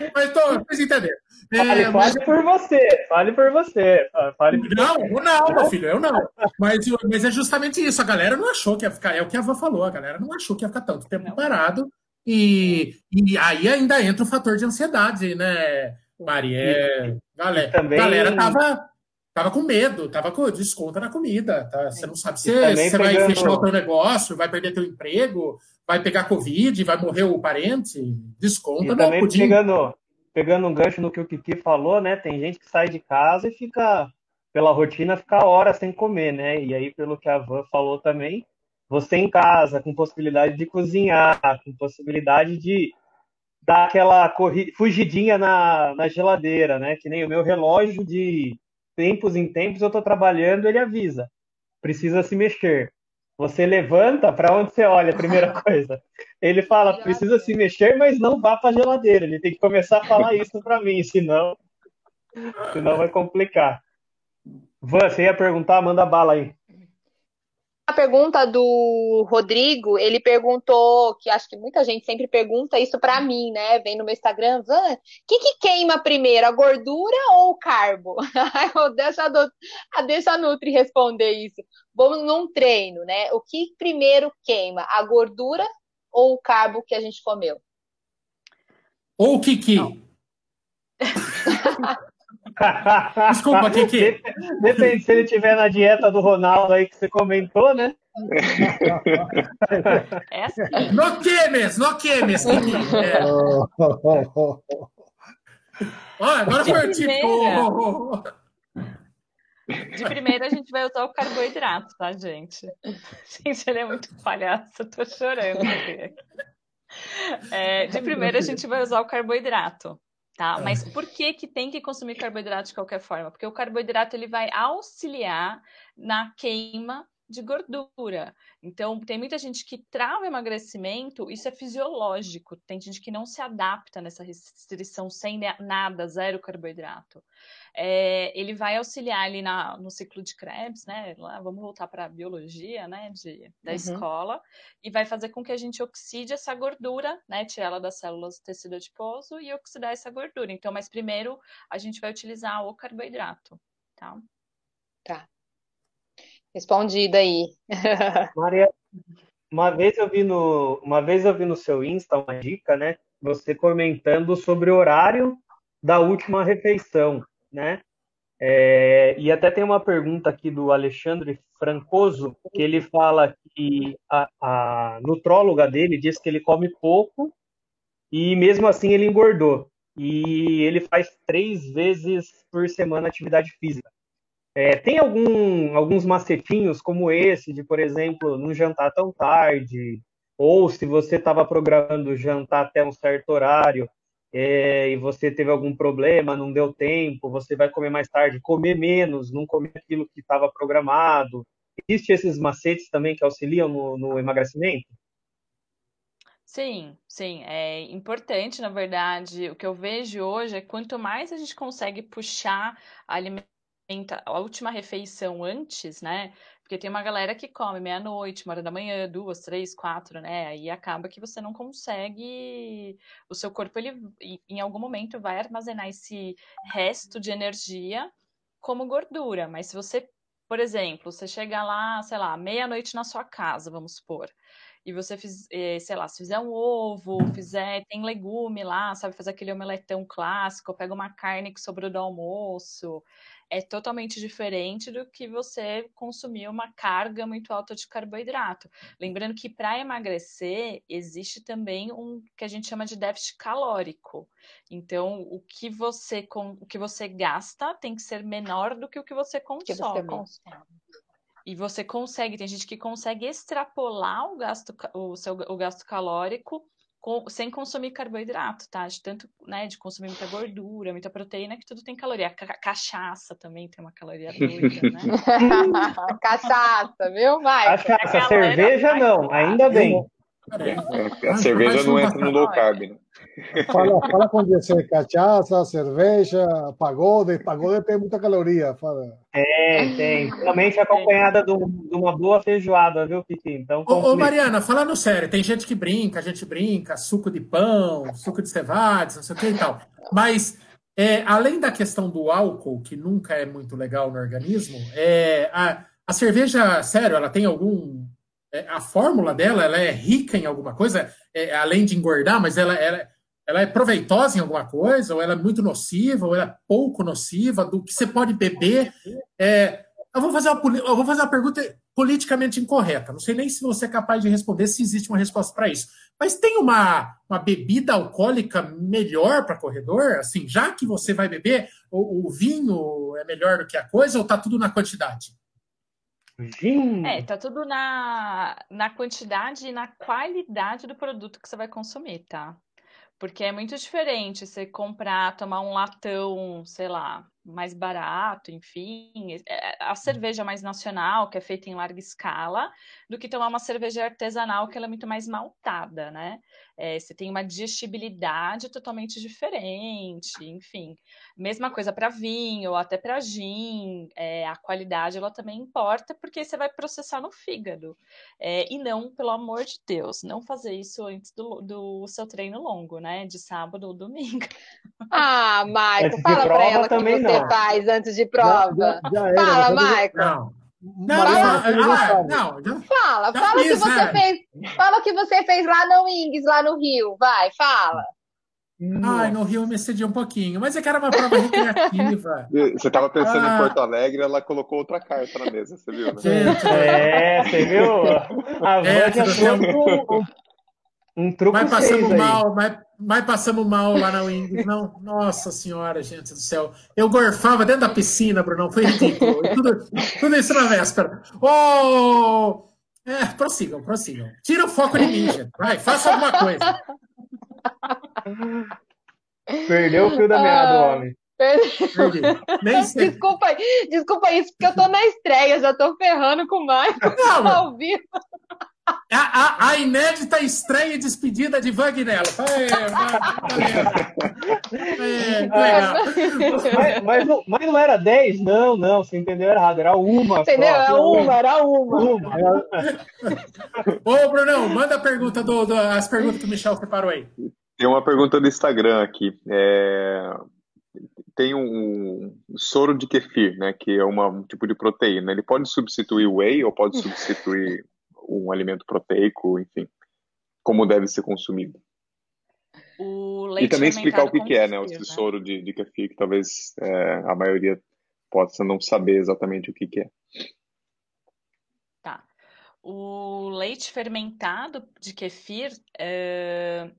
é, mas tô, vocês entenderam. É, fale, fale mas... por você, fale por você. Fale por não, você. eu não, meu filho, eu não. Mas, mas é justamente isso, a galera não achou que ia ficar, é o que a avó falou, a galera não achou que ia ficar tanto tempo não. parado. E, e aí ainda entra o fator de ansiedade, né, Maria? Galera, também... galera tava, tava com medo, tava com desconto na comida, tá? Você não sabe se você pegando... vai fechar o teu negócio, vai perder teu emprego, vai pegar Covid, vai morrer o parente, desconta no pudim. Pegando, pegando um gancho no que o Kiki falou, né, tem gente que sai de casa e fica, pela rotina, fica horas sem comer, né? E aí, pelo que a Van falou também, você em casa, com possibilidade de cozinhar, com possibilidade de dar aquela corrida, fugidinha na, na geladeira, né? Que nem o meu relógio de tempos em tempos, eu tô trabalhando, ele avisa. Precisa se mexer. Você levanta, para onde você olha, a primeira coisa. Ele fala, precisa se mexer, mas não vá para a geladeira. Ele tem que começar a falar isso para mim, senão, senão vai complicar. Van, você ia perguntar? Manda bala aí. A pergunta do Rodrigo, ele perguntou, que acho que muita gente sempre pergunta isso pra mim, né? Vem no meu Instagram, Van, o que, que queima primeiro, a gordura ou o carbo? Deixa, a do... Deixa a Nutri responder isso. Vamos num treino, né? O que primeiro queima, a gordura ou o carbo que a gente comeu? Ou o Kiki? Desculpa, Kiki. Depende se ele estiver na dieta do Ronaldo aí que você comentou, né? É assim. No quemes, no quemes, Kiki. É. Olha, agora partiu. De primeira a gente vai usar o carboidrato, tá, gente? Gente, ele é muito palhaço, tô chorando. É, de primeira a gente vai usar o carboidrato. Tá? Mas por que que tem que consumir carboidrato de qualquer forma? Porque o carboidrato ele vai auxiliar na queima de gordura. Então, tem muita gente que trava o emagrecimento, isso é fisiológico. Tem gente que não se adapta nessa restrição sem nada, zero carboidrato. É, ele vai auxiliar ali na, no ciclo de Krebs, né? Lá, vamos voltar para a biologia, né? De, da uhum. escola. E vai fazer com que a gente oxide essa gordura, né? Tirar ela das células do tecido adiposo e oxidar essa gordura. Então, mas primeiro a gente vai utilizar o carboidrato, tá? Tá. Respondida aí. Maria, uma vez, eu vi no, uma vez eu vi no seu Insta uma dica, né? Você comentando sobre o horário da última refeição, né? É, e até tem uma pergunta aqui do Alexandre Francoso, que ele fala que a, a nutróloga dele diz que ele come pouco e mesmo assim ele engordou. E ele faz três vezes por semana atividade física. É, tem algum, alguns macetinhos como esse, de, por exemplo, não jantar tão tarde, ou se você estava programando jantar até um certo horário, É, e você teve algum problema, não deu tempo, você vai comer mais tarde, comer menos, não comer aquilo que estava programado. Existem esses macetes também que auxiliam no, no emagrecimento? Sim, sim, é importante, na verdade. O que eu vejo hoje é quanto mais a gente consegue puxar a, alimenta, a última refeição antes, né? Porque tem uma galera que come meia-noite, uma hora da manhã, duas, três, quatro, né? Aí acaba que você não consegue... O seu corpo, ele em algum momento vai armazenar esse resto de energia como gordura. Mas se você, por exemplo, você chega lá, sei lá, meia-noite na sua casa, vamos supor, e você, fiz, sei lá, se fizer um ovo, fizer, tem legume lá, sabe, fazer aquele omeletão clássico, pega uma carne que sobrou do almoço... É totalmente diferente do que você consumir uma carga muito alta de carboidrato. Lembrando que para emagrecer, existe também um que a gente chama de déficit calórico. Então, o que você, o que você gasta tem que ser menor do que o que você consome. Que você e você consegue, tem gente que consegue extrapolar o gasto, o seu, o gasto calórico Com, sem consumir carboidrato, tá? De tanto, né, de consumir muita gordura, muita proteína, que tudo tem caloria. Ca- cachaça também tem uma caloria doida, né? Cachaça, viu? Vai. Cachaça, cerveja não, vai, ainda bem. É, a cerveja mas, não entra no low carb, né? Fala, fala com você, cachaça, cerveja, pagode, pagode tem muita caloria. Fala. É, tem. Principalmente acompanhada de uma boa feijoada, viu, Piquinho? Então, ô, ô, Mariana, falando sério, tem gente que brinca, a gente brinca, suco de pão, suco de cevada, não sei o que e tal. Mas, é, além da questão do álcool, que nunca é muito legal no organismo, é, a, a cerveja, sério, ela tem algum... A fórmula dela, ela é rica em alguma coisa, é, além de engordar, mas ela, ela, ela é proveitosa em alguma coisa, ou ela é muito nociva, ou ela é pouco nociva, do que você pode beber. É, eu, vou fazer uma, eu vou fazer uma pergunta politicamente incorreta, não sei nem se você é capaz de responder, se existe uma resposta para isso. Mas tem uma, uma bebida alcoólica melhor para corredor? Assim, já que você vai beber, o, o vinho é melhor do que a coisa, ou está tudo na quantidade? Sim. É, tá tudo na, na quantidade e na qualidade do produto que você vai consumir, tá? Porque é muito diferente você comprar, tomar um latão, sei lá, mais barato, enfim, a cerveja mais nacional, que é feita em larga escala, do que tomar uma cerveja artesanal, que ela é muito mais maltada, né? É, você tem uma digestibilidade totalmente diferente, enfim. Mesma coisa para vinho, ou até para gin, é, a qualidade ela também importa, porque você vai processar no fígado. É, e não, pelo amor de Deus, não fazer isso antes do, do seu treino longo, né? De sábado ou domingo. Ah, Maicon, fala para ela que você não faz antes de prova. Já, já, já fala, era, Maicon. Não, fala, não, fala, não, não, fala, fala o que você né? fez, fala o que você fez lá no Ingues, lá no Rio, vai, fala. Ai, no Rio eu me excedi um pouquinho, mas é que era uma prova recreativa. Você estava pensando ah. em Porto Alegre, ela colocou outra carta na mesa, você viu? Né? Gente, é, você viu? A é, Um truque mas passamos mal, mas, mas passamos mal lá na Wing. Não, nossa senhora, gente do céu. Eu gorfava dentro da piscina, Brunão. Foi ridículo. Tudo, tudo isso na véspera. Oh! É, prossigam, prossigam. Tira o foco de mim, gente. Vai, faça alguma coisa. Perdeu o fio da meada, ah, homem. Perdi. Nem sei. Desculpa, desculpa isso, porque eu tô na estreia, já tô ferrando com o Maicon. Ao vivo. A, a, a inédita estreia e despedida de Vagnello. É, é, mas, mas, mas não era dez? Não, não, você entendeu errado. Era uma. Entendeu? Só. Era uma, era uma. uma. Ô, Brunão, manda a pergunta do, do, as perguntas que o Michel preparou aí. Tem uma pergunta do Instagram aqui. É... Tem um soro de kefir, né, que é uma, um tipo de proteína. Ele pode substituir whey ou pode substituir um alimento proteico, enfim, como deve ser consumido. O leite e também explicar o que, que é, né, o né? soro de, de kefir, que talvez é, a maioria possa não saber exatamente o que, que é. Tá. O leite fermentado de kefir,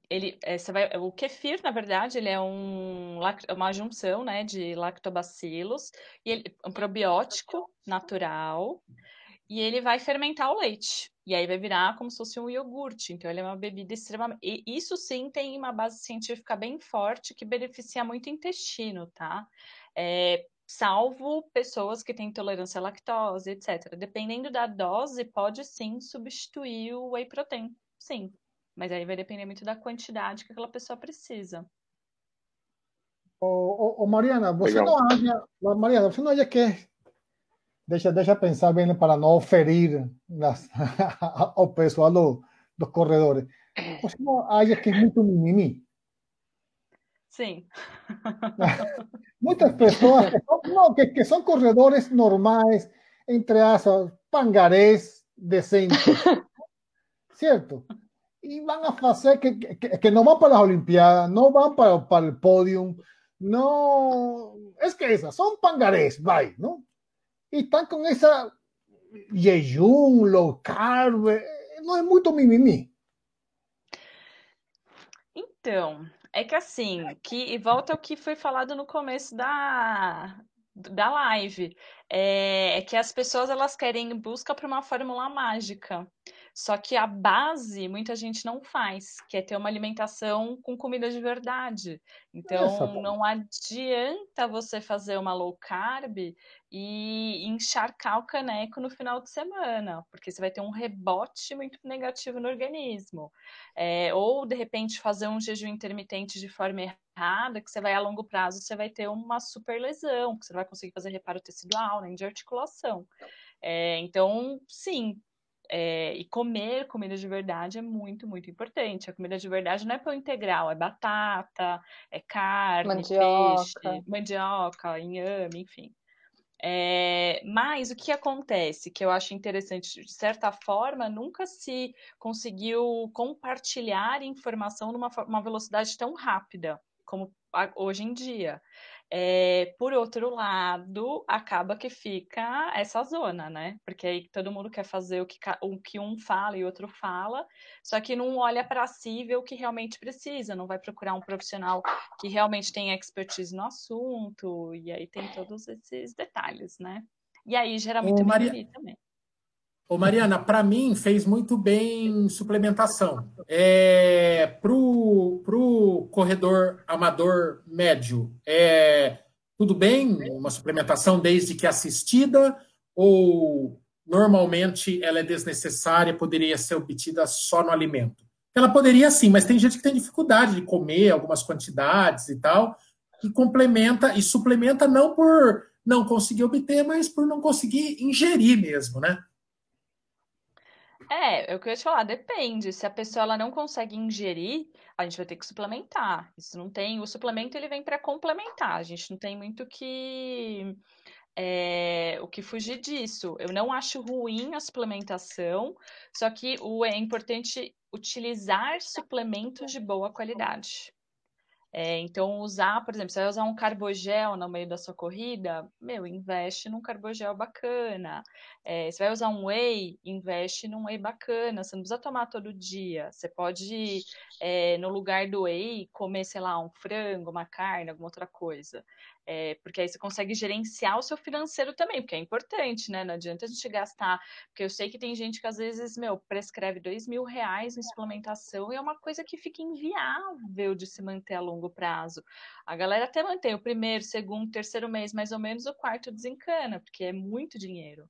ele, você vai, o kefir, na verdade, ele é um, uma junção, né, de lactobacilos, e ele, um probiótico natural, e ele vai fermentar o leite. E aí vai virar como se fosse um iogurte. Então, ele é uma bebida extremamente... E isso, sim, tem uma base científica bem forte que beneficia muito o intestino, tá? É... Salvo pessoas que têm intolerância à lactose, etcétera. Dependendo da dose, pode sim substituir o whey protein, sim. Mas aí vai depender muito da quantidade que aquela pessoa precisa. Ô, ô, ô Mariana, você Legal. não acha... Mariana, você não acha que... Deixa, deixa pensar bem para não ferir nas, ao pessoal do, dos corredores. Você não acha que é muito mimimi? Sim. Muitas pessoas que são, não, que, que são corredores normais, entre aspas, pangarés decentes, certo? E vão a fazer que, que, que não vão para as Olimpíadas, não vão para, para o pódio, não... Esqueça, são pangarés, vai, não? E estão com essa jejum, low carb, não é muito mimimi. Então... É que assim, que, e volta ao que foi falado no começo da, da live, é, é que as pessoas elas querem busca por uma fórmula mágica, só que a base muita gente não faz, que é ter uma alimentação com comida de verdade. Então, Nossa, não adianta você fazer uma low carb e encharcar o caneco no final de semana, porque você vai ter um rebote muito negativo no organismo. É, ou, de repente, fazer um jejum intermitente de forma errada, que você vai, a longo prazo, você vai ter uma super lesão, que você não vai conseguir fazer reparo tecidual, nem de articulação. É, então, sim, é, e comer comida de verdade é muito, muito importante. A comida de verdade não é pão integral, é batata, é carne, mandioca. peixe, mandioca, inhame, enfim. É, mas o que acontece, que eu acho interessante, de certa forma, nunca se conseguiu compartilhar informação numa uma velocidade tão rápida como hoje em dia. É, por outro lado, acaba que fica essa zona, né? Porque aí todo mundo quer fazer o que, o que um fala e o outro fala, só que não olha para si e vê o que realmente precisa, não vai procurar um profissional que realmente tenha expertise no assunto, e aí tem todos esses detalhes, né? E aí, geralmente, Ô, Maria... também. Ô, Mariana, para mim, fez muito bem suplementação. É, pro, pro corredor amador médio, é, tudo bem? Uma suplementação desde que assistida? Ou, normalmente, ela é desnecessária, poderia ser obtida só no alimento? Ela poderia sim, mas tem gente que tem dificuldade de comer algumas quantidades e tal, e complementa, e suplementa não por não conseguir obter, mas por não conseguir ingerir mesmo, né? É, eu queria te falar, depende. Se a pessoa ela não consegue ingerir, a gente vai ter que suplementar. Isso não tem. O suplemento ele vem para complementar. A gente não tem muito que é, o que fugir disso. Eu não acho ruim a suplementação, só que o é importante utilizar suplementos de boa qualidade. É, então, usar, por exemplo, você vai usar um carbogel no meio da sua corrida, meu, investe num carbogel bacana. É, você vai usar um whey, investe num whey bacana. Você não precisa tomar todo dia. Você pode, é, no lugar do whey, comer, sei lá, um frango, uma carne, alguma outra coisa. É, porque aí você consegue gerenciar o seu financeiro também, porque é importante, né? Não adianta a gente gastar, porque eu sei que tem gente que às vezes, meu, prescreve dois mil reais em suplementação e é uma coisa que fica inviável de se manter a longo prazo. A galera até mantém o primeiro, segundo, terceiro mês, mais ou menos, o quarto desencana, porque é muito dinheiro.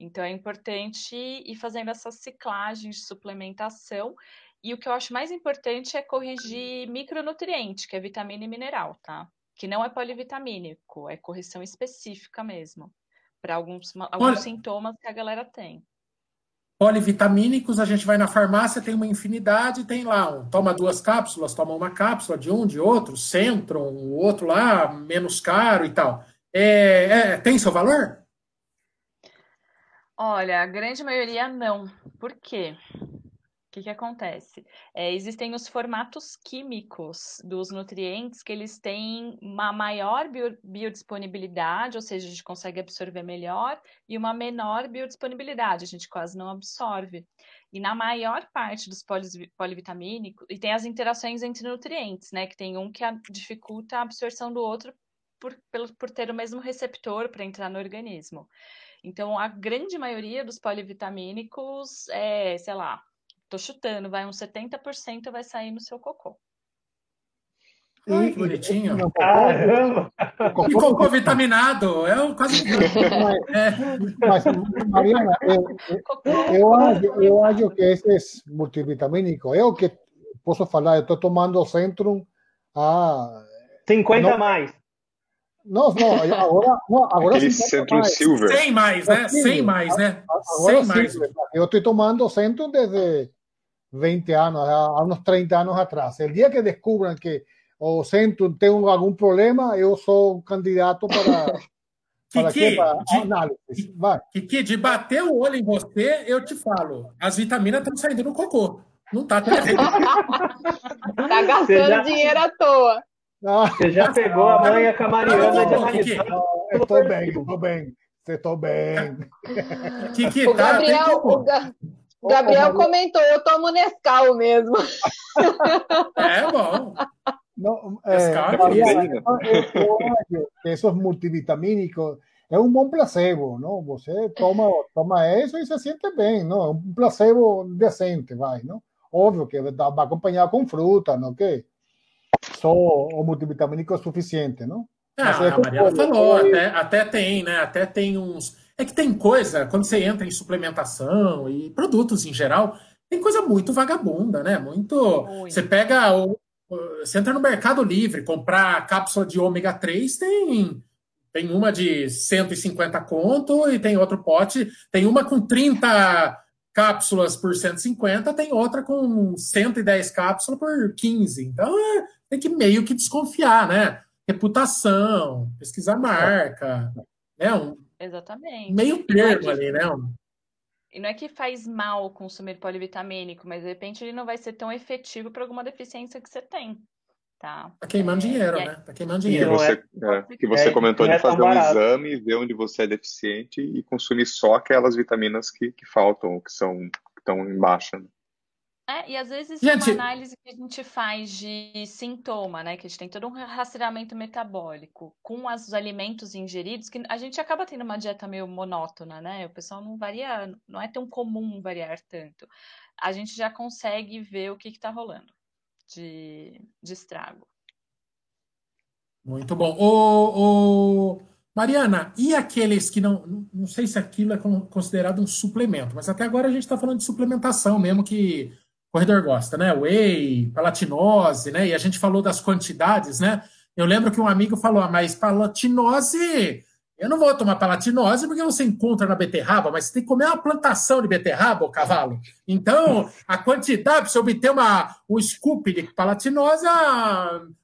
Então é importante ir fazendo essas ciclagens de suplementação. E o que eu acho mais importante é corrigir micronutriente, que é vitamina e mineral, tá? Que não é polivitamínico, é correção específica mesmo, para alguns, alguns Olha, sintomas que a galera tem. Polivitamínicos, a gente vai na farmácia, tem uma infinidade, tem lá, um, toma duas cápsulas, toma uma cápsula de um, de outro, Centrum, o outro lá, menos caro e tal. É, é, tem seu valor? Olha, a grande maioria não. Por quê? O que que acontece? É, existem os formatos químicos dos nutrientes que eles têm uma maior bio, biodisponibilidade, ou seja, a gente consegue absorver melhor, e uma menor biodisponibilidade, a gente quase não absorve. E na maior parte dos polivitamínicos, e tem as interações entre nutrientes, né? Que tem um que dificulta a absorção do outro por, por ter o mesmo receptor para entrar no organismo. Então, a grande maioria dos polivitamínicos é, sei lá, tô chutando, vai uns setenta por cento vai sair no seu cocô. Ai, que bonitinho. Caramba. E cocô vitaminado, eu quase... é. Mas, Mariana, eu, eu, acho, eu acho que esses multivitamínicos, eu que posso falar, eu estou tomando o Centrum há... cinquenta não, mais. Não, não, agora... Não, agora aquele Centrum mais. Silver. cem mais, né? cem mais, né? cem mais. Eu estou tomando o Centrum desde... vinte anos, há uns trinta anos atrás. O dia que descubram que o Centrum tem algum problema, eu sou um candidato para, para, Kiki, para de, análise. Vai. Kiki, de bater o olho em você, eu te falo, as vitaminas estão saindo no cocô. Não está trazendo. Está gastando já... dinheiro à toa. Não. Você já pegou não, a manha com a Mariana de analisar. Eu estou bem, estou bem. Você estou bem. Kiki, o tá, Gabriel... Gabriel comentou, eu tomo Nescau mesmo. É bom. Não, é, Nescau, Mariana, eu, eu acho que esses multivitamínicos é um bom placebo, não? Você toma, toma isso e se sente bem, não? É um placebo decente, vai, não? Óbvio que vai acompanhar com fruta, não que só o multivitamínico é suficiente, não? Ah, é a Mariana falou, até, até tem, né? Até tem uns... É que tem coisa, quando você entra em suplementação e produtos em geral, tem coisa muito vagabunda, né? Muito. Oi. Você pega. O, você entra no Mercado Livre, comprar cápsula de ômega três, tem, tem uma de cento e cinquenta conto e tem outro pote. Tem uma com trinta cápsulas por cento e cinquenta, tem outra com cento e dez cápsulas por quinze. Então é, tem que meio que desconfiar, né? Reputação, pesquisar marca, né? Um, Exatamente. Meio termo ali, né? E não é que faz mal consumir polivitamínico, mas de repente ele não vai ser tão efetivo para alguma deficiência que você tem. Tá, tá queimando dinheiro, é, né? Tá queimando dinheiro. Que você, é, que você é, comentou é de fazer um exame, ver onde você é deficiente e consumir só aquelas vitaminas que, que faltam, que são, que estão em baixa. Né? É, e às vezes gente... uma análise que a gente faz de sintoma, né? Que a gente tem todo um rastreamento metabólico com os alimentos ingeridos, que a gente acaba tendo uma dieta meio monótona, né? O pessoal não varia, não é tão comum variar tanto. A gente já consegue ver o que está rolando de, de estrago. Muito bom. Ô, ô, Mariana, e aqueles que não... Não sei se aquilo é considerado um suplemento, mas até agora a gente está falando de suplementação mesmo que... corredor gosta, né? Whey, palatinose, né? E a gente falou das quantidades, né? Eu lembro que um amigo falou, ah, mas palatinose, eu não vou tomar palatinose porque você encontra na beterraba, mas você tem que comer uma plantação de beterraba, ô cavalo. Então, a quantidade, para você obter uma, um scoop de palatinose,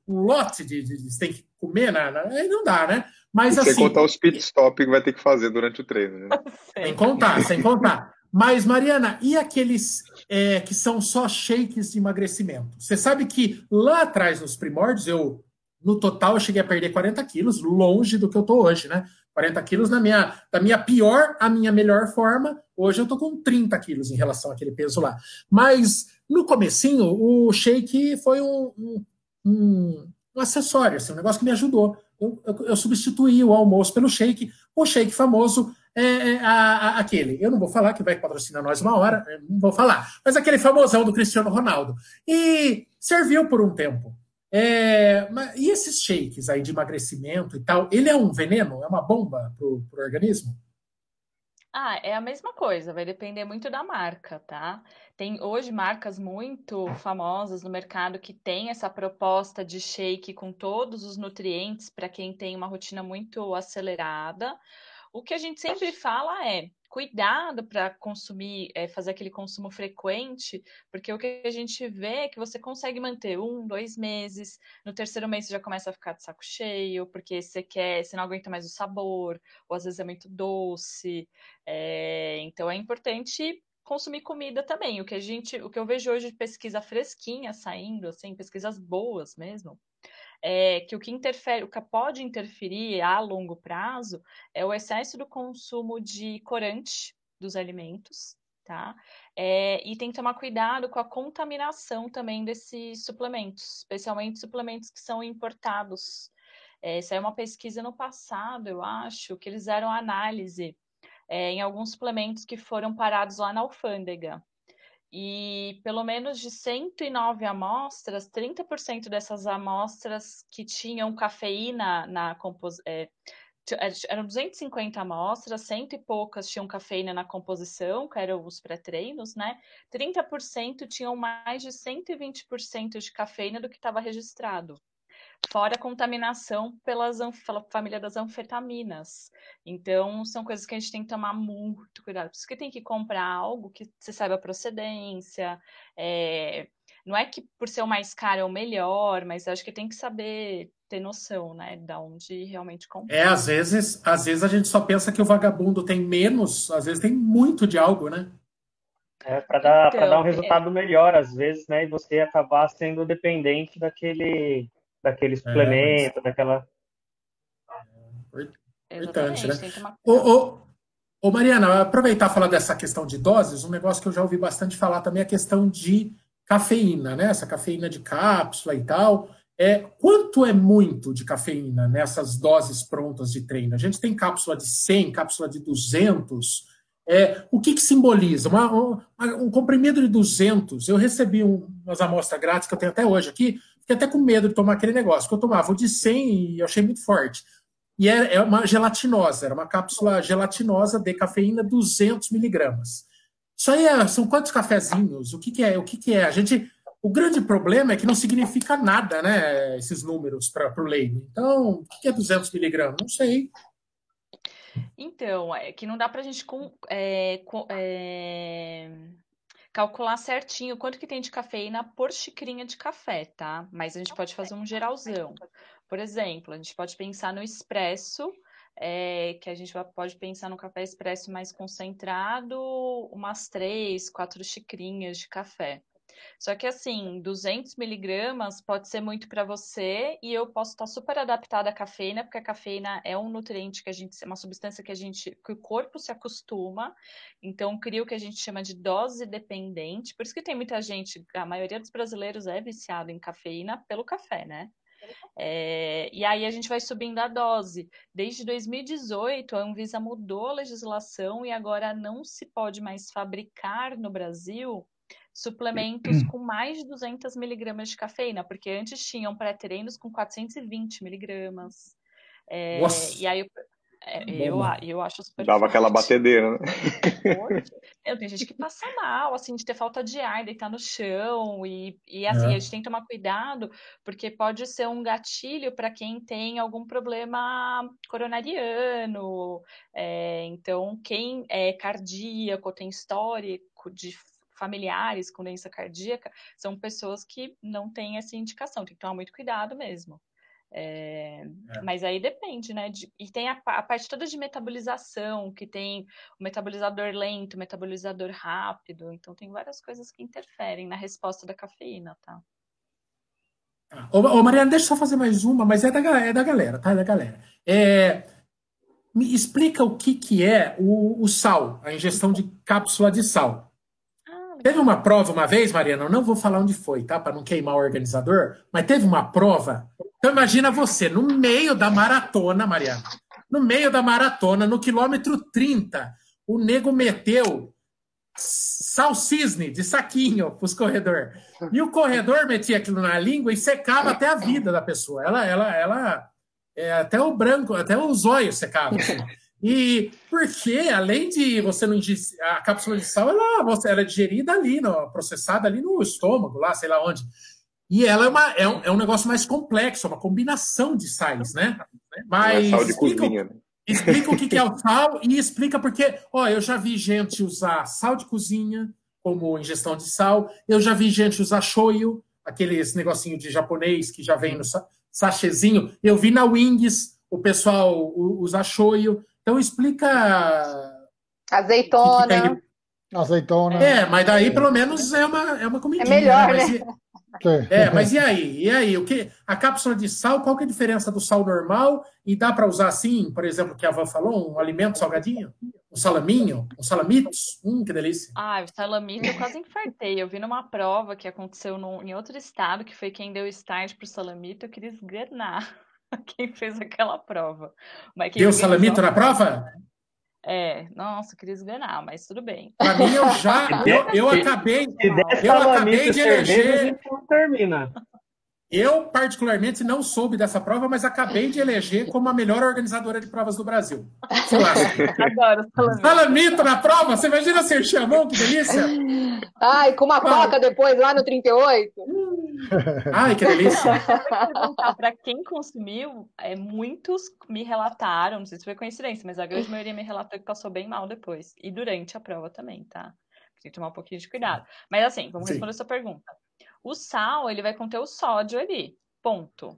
um lote de, de, de você tem que comer, né? Aí não dá, né? Mas, assim, sem contar os pit stop que vai ter que fazer durante o treino, né? Sem contar, sem contar. Mas, Mariana, e aqueles... É, que são só shakes de emagrecimento. Você sabe que lá atrás, nos primórdios, eu, no total, eu cheguei a perder quarenta quilos, longe do que eu tô hoje, né? quarenta quilos na minha, da minha pior à minha melhor forma. Hoje eu tô com trinta quilos em relação àquele peso lá. Mas, no comecinho, o shake foi um, um, um, um acessório, assim, um negócio que me ajudou. Eu, eu, eu substituí o almoço pelo shake, o shake famoso... É, é, a, a, aquele, eu não vou falar que vai patrocinar nós uma hora, não vou falar, mas aquele famosão do Cristiano Ronaldo. E serviu por um tempo. É, mas, e esses shakes aí de emagrecimento e tal, ele é um veneno? É uma bomba pro, pro organismo? Ah, é a mesma coisa, vai depender muito da marca, tá? Tem hoje marcas muito famosas no mercado que tem essa proposta de shake com todos os nutrientes para quem tem uma rotina muito acelerada. O que a gente sempre fala é cuidado para consumir, é, fazer aquele consumo frequente, porque o que a gente vê é que você consegue manter um, dois meses, no terceiro mês você já começa a ficar de saco cheio, porque você quer, você não aguenta mais o sabor, ou às vezes é muito doce. É, então é importante consumir comida também. O que a gente, o que eu vejo hoje de pesquisa fresquinha saindo, assim, pesquisas boas mesmo, é que o que interfere, o que pode interferir a longo prazo é o excesso do consumo de corante dos alimentos, tá? É, e tem que tomar cuidado com a contaminação também desses suplementos, especialmente suplementos que são importados. É, isso aí é uma pesquisa no passado, eu acho, que eles fizeram análise É, em alguns suplementos que foram parados lá na alfândega. E pelo menos de cento e nove amostras, trinta por cento dessas amostras que tinham cafeína na composição, é, eram duzentas e cinquenta amostras, cento e poucas tinham cafeína na composição, que eram os pré-treinos, né? trinta por cento tinham mais de cento e vinte por cento de cafeína do que estava registrado. Fora a contaminação pelas, pela família das anfetaminas. Então, são coisas que a gente tem que tomar muito cuidado. Por isso que tem que comprar algo que você saiba a procedência. É... Não é que por ser o mais caro é o melhor, mas acho que tem que saber ter noção, né? De onde realmente comprar. É, às vezes, às vezes a gente só pensa que o vagabundo tem menos, às vezes tem muito de algo, né? É, para dar, então, dar um resultado é... melhor, às vezes, né? E você acabar sendo dependente daquele... daquele suplemento, é, mas... daquela... Importante, né? Uma... Ô, ô, ô, Mariana, aproveitar e falar dessa questão de doses, um negócio que eu já ouvi bastante falar também é a questão de cafeína, né? Essa cafeína de cápsula e tal. É, quanto é muito de cafeína nessas doses prontas de treino? A gente tem cápsula de cem, cápsula de duzentos... É, o que, que simboliza? Uma, uma, um comprimido de duzentos, eu recebi um, umas amostras grátis que eu tenho até hoje aqui, fiquei até com medo de tomar aquele negócio, que eu tomava o de cem e eu achei muito forte. E é, é uma gelatinosa, era uma cápsula gelatinosa de cafeína, duzentos miligramas. Isso aí é, são quantos cafezinhos? O que, que é? O que, que é? A gente, o grande problema é que não significa nada, né, esses números para o leigo. Então, o que, que é duzentos miligramas? Não sei. Então, é que não dá pra gente é, é, calcular certinho quanto que tem de cafeína por xicrinha de café, tá? Mas a gente pode fazer um geralzão. Por exemplo, a gente pode pensar no expresso, é, que a gente pode pensar no café expresso mais concentrado, umas três, quatro xicrinhas de café. Só que assim, duzentos miligramas pode ser muito para você e eu posso estar super adaptada à cafeína, porque a cafeína é um nutriente que a gente, é uma substância que a gente, que o corpo se acostuma, então cria o que a gente chama de dose dependente. Por isso que tem muita gente, a maioria dos brasileiros é viciado em cafeína pelo café, né? É, e aí a gente vai subindo a dose. Desde dois mil e dezoito, a Anvisa mudou a legislação e agora não se pode mais fabricar no Brasil suplementos com mais de duzentos miligramas de cafeína, porque antes tinham pré-treinos com quatrocentos e vinte miligramas. É, e aí eu, é, eu, eu acho super dava forte. Aquela batedeira, né? Eu, tem gente que passa mal, assim, de ter falta de ar, deitar no chão, e, e assim, é. A gente tem que tomar cuidado, porque pode ser um gatilho para quem tem algum problema coronariano, é, então quem é cardíaco, tem histórico de familiares com doença cardíaca, são pessoas que não têm essa indicação, tem que tomar muito cuidado mesmo. É, é. Mas aí depende, né? De, e tem a, a parte toda de metabolização, que tem o metabolizador lento, o metabolizador rápido, então tem várias coisas que interferem na resposta da cafeína, tá? Ô, ô Mariana, deixa eu só fazer mais uma, mas é da, é da galera, tá? É da galera. É... Me explica o que que é o, o sal, a ingestão de cápsula de sal. Teve uma prova uma vez, Mariana, eu não vou falar onde foi, tá? Para não queimar o organizador, mas teve uma prova. Então imagina você, no meio da maratona, Mariana, no meio da maratona, no quilômetro trinta, o nego meteu sal cisne de saquinho pros corredor. E o corredor metia aquilo na língua e secava até a vida da pessoa. Ela, ela, ela, é, até o branco, até os olhos secavam. Assim. E porque, além de você não ingerir, a cápsula de sal, ela, ela é digerida ali, no, processada ali no estômago, lá, sei lá onde. E ela é, uma, é, um, é um negócio mais complexo, uma combinação de sais, né? Mas é sal de explica, cozinha, né? Explica o que é o sal e explica porque, ó, eu já vi gente usar sal de cozinha como ingestão de sal, eu já vi gente usar shoyu, aquele esse negocinho de japonês que já vem no sachêzinho, eu vi na Wings o pessoal usar shoyu. Então explica... Azeitona. azeitona. É, mas daí pelo menos é uma, é uma comidinha. É melhor, né? né? Mas e, é, mas e aí? E aí? O que, a cápsula de sal, qual que é a diferença do sal normal? E dá para usar assim, por exemplo, que a avó falou, um alimento salgadinho? Um salaminho? Um salamitos? Hum, que delícia. Ah, o salamito eu quase infartei. Eu vi numa prova que aconteceu num, em outro estado, que foi quem deu start pro salamito, eu queria esganar quem fez aquela prova. Mas quem deu salamito na prova? É, nossa, eu queria esganar, mas tudo bem. Pra mim, eu já, eu, eu acabei, eu acabei de eleger... Eu, particularmente, não soube dessa prova, mas acabei de eleger como a melhor organizadora de provas do Brasil. Adoro. Salamito na prova? Você imagina ser chamão? Que delícia! Ai, com uma coca depois, lá no trinta e oito. Ai, que delícia! Para quem consumiu, é, muitos me relataram, não sei se foi coincidência, mas a grande maioria me relatou que passou bem mal depois. E durante a prova também, tá? Tem que tomar um pouquinho de cuidado. Mas assim, vamos Sim. responder a sua pergunta. O sal, ele vai conter o sódio ali, ponto.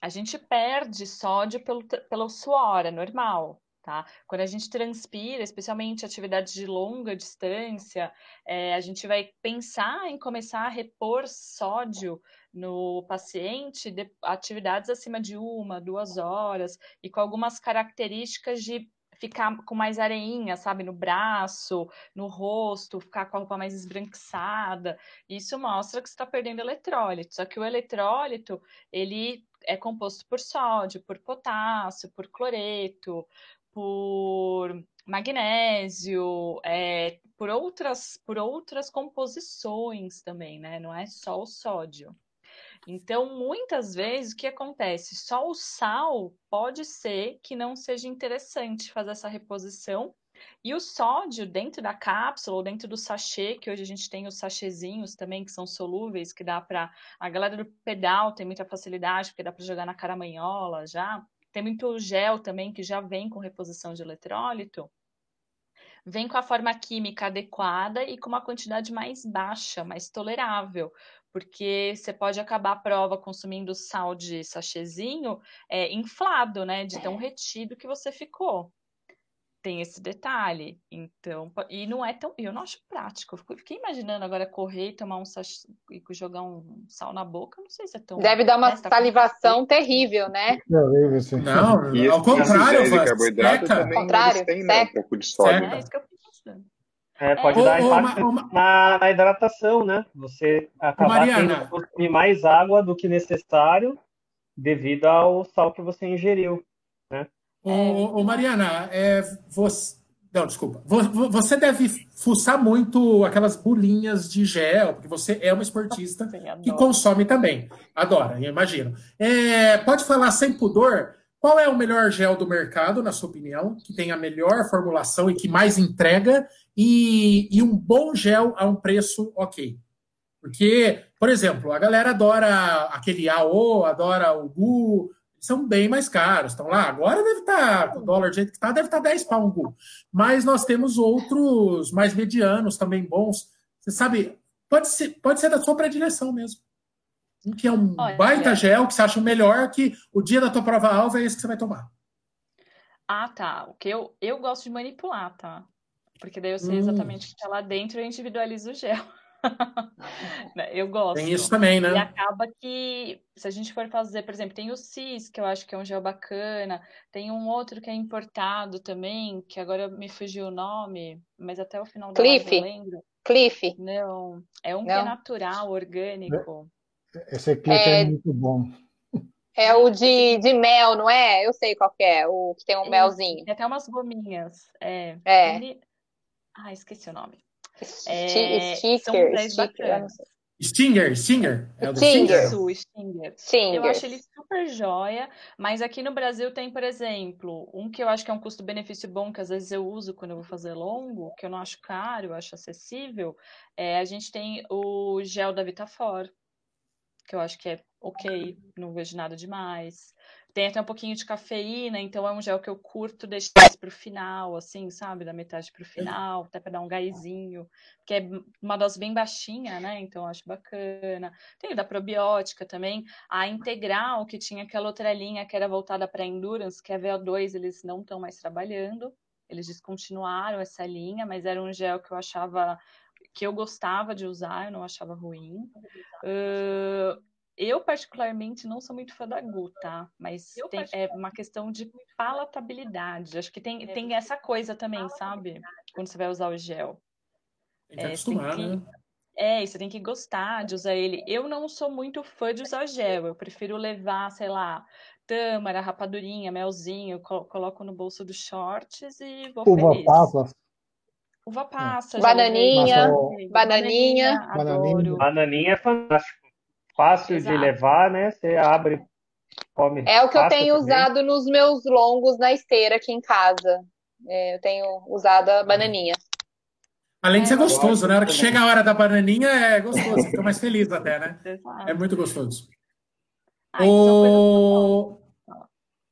A gente perde sódio pelo, pelo suor, é normal, tá? Quando a gente transpira, especialmente atividades de longa distância, é, a gente vai pensar em começar a repor sódio no paciente, de atividades acima de uma, duas horas, e com algumas características de ficar com mais areinha, sabe, no braço, no rosto, ficar com a roupa mais esbranquiçada. Isso mostra que você está perdendo eletrólito. Só que o eletrólito, ele é composto por sódio, por potássio, por cloreto, por magnésio, é, por outras, por outras composições também, né? Não é só o sódio. Então, muitas vezes, o que acontece? Só o sal pode ser que não seja interessante fazer essa reposição. E o sódio dentro da cápsula ou dentro do sachê, que hoje a gente tem os sachêzinhos também, que são solúveis, que dá para... A galera do pedal tem muita facilidade, porque dá para jogar na caramanhola já. Tem muito gel também, que já vem com reposição de eletrólito. Vem com a forma química adequada e com uma quantidade mais baixa, mais tolerável. Porque você pode acabar a prova consumindo sal de sachêzinho é, inflado, né? De tão retido que você ficou. Tem esse detalhe. Então, e não é tão... Eu não acho prático. Eu fiquei imaginando agora correr e tomar um sachê e jogar um sal na boca. Não sei se é tão... Deve dar uma salivação terrível, né? Não, e ao contrário. Esse carboidrato também ao contrário, tem, né, um pouco de sódio. É, é isso que eu fiquei pensando. É, pode é. dar impacto uma, uma... Na, na hidratação, né? Você acabar tendo que consumir mais água do que necessário devido ao sal que você ingeriu, né? Ô, ô, ô Mariana, é, você... Não, desculpa. Você deve fuçar muito aquelas bolinhas de gel, porque você é uma esportista Sim, que consome também. Adora, eu imagino. É, pode falar sem pudor... Qual é o melhor gel do mercado, na sua opinião, que tem a melhor formulação e que mais entrega, e, e um bom gel a um preço ok? Porque, por exemplo, a galera adora aquele A O, adora o Gu, são bem mais caros, estão lá. Agora deve estar, o dólar do jeito que está, deve estar dez pau um Gu. Mas nós temos outros mais medianos, também bons. Você sabe, pode ser, pode ser da sua predileção mesmo. Que é um Olha, baita gel que você acha o melhor, que o dia da tua prova-alvo é esse que você vai tomar. Ah, tá. O que eu, eu gosto de manipular, tá? Porque daí eu sei hum. exatamente o que está lá dentro e eu individualizo o gel. Eu gosto. Tem isso também, né? E acaba que, se a gente for fazer, por exemplo, tem o SiS, que eu acho que é um gel bacana, tem um outro que é importado também, que agora me fugiu o nome, mas até o final da live eu lembro. Cliff. Não, é um Não. que é natural, orgânico. É. Esse aqui é, é muito bom. É o de, de mel, não é? Eu sei qual que é, o que tem um é, melzinho. Tem até umas gominhas. É. é. Ele... Ah, esqueci o nome. É... Stinger, são Stinger, Stinger. Stinger. É o Stinger. Stinger. Stinger. Stinger. Eu acho ele super joia, mas aqui no Brasil tem, por exemplo, um que eu acho que é um custo-benefício bom, que às vezes eu uso quando eu vou fazer longo, que eu não acho caro, eu acho acessível. É, a gente tem o gel da Vitafor, que eu acho que é ok, não vejo nada demais. Tem até um pouquinho de cafeína, então é um gel que eu curto deixar para o final, assim, sabe? Da metade para o final, até para dar um gásinho. Porque é uma dose bem baixinha, né? Então eu acho bacana. Tem o da Probiótica também. A Integral, que tinha aquela outra linha que era voltada para Endurance, que é V O dois, eles não estão mais trabalhando. Eles descontinuaram essa linha, mas era um gel que eu achava, que eu gostava de usar, eu não achava ruim. Uh, eu, particularmente, não sou muito fã da Gu, tá? Mas tem, é uma questão de palatabilidade. Acho que tem, tem essa coisa também, sabe? Quando você vai usar o gel. Tem que é, acostumar, tem que... né? É, você tem que gostar de usar ele. Eu não sou muito fã de usar gel. Eu prefiro levar, sei lá, tâmara, rapadurinha, melzinho, col coloco no bolso dos shorts e vou Uva feliz. Passa. Uva passa. Bananinha, bananinha, bananinha. Bananinha, bananinha é fantástico. Fácil Exato. de levar, né? Você abre, come. É o que eu tenho também. usado nos meus longos na esteira aqui em casa. É, eu tenho usado a bananinha. Além de ser gostoso, né? Na hora que chega a hora da bananinha, é gostoso. Fica mais feliz até, né? É muito gostoso. O...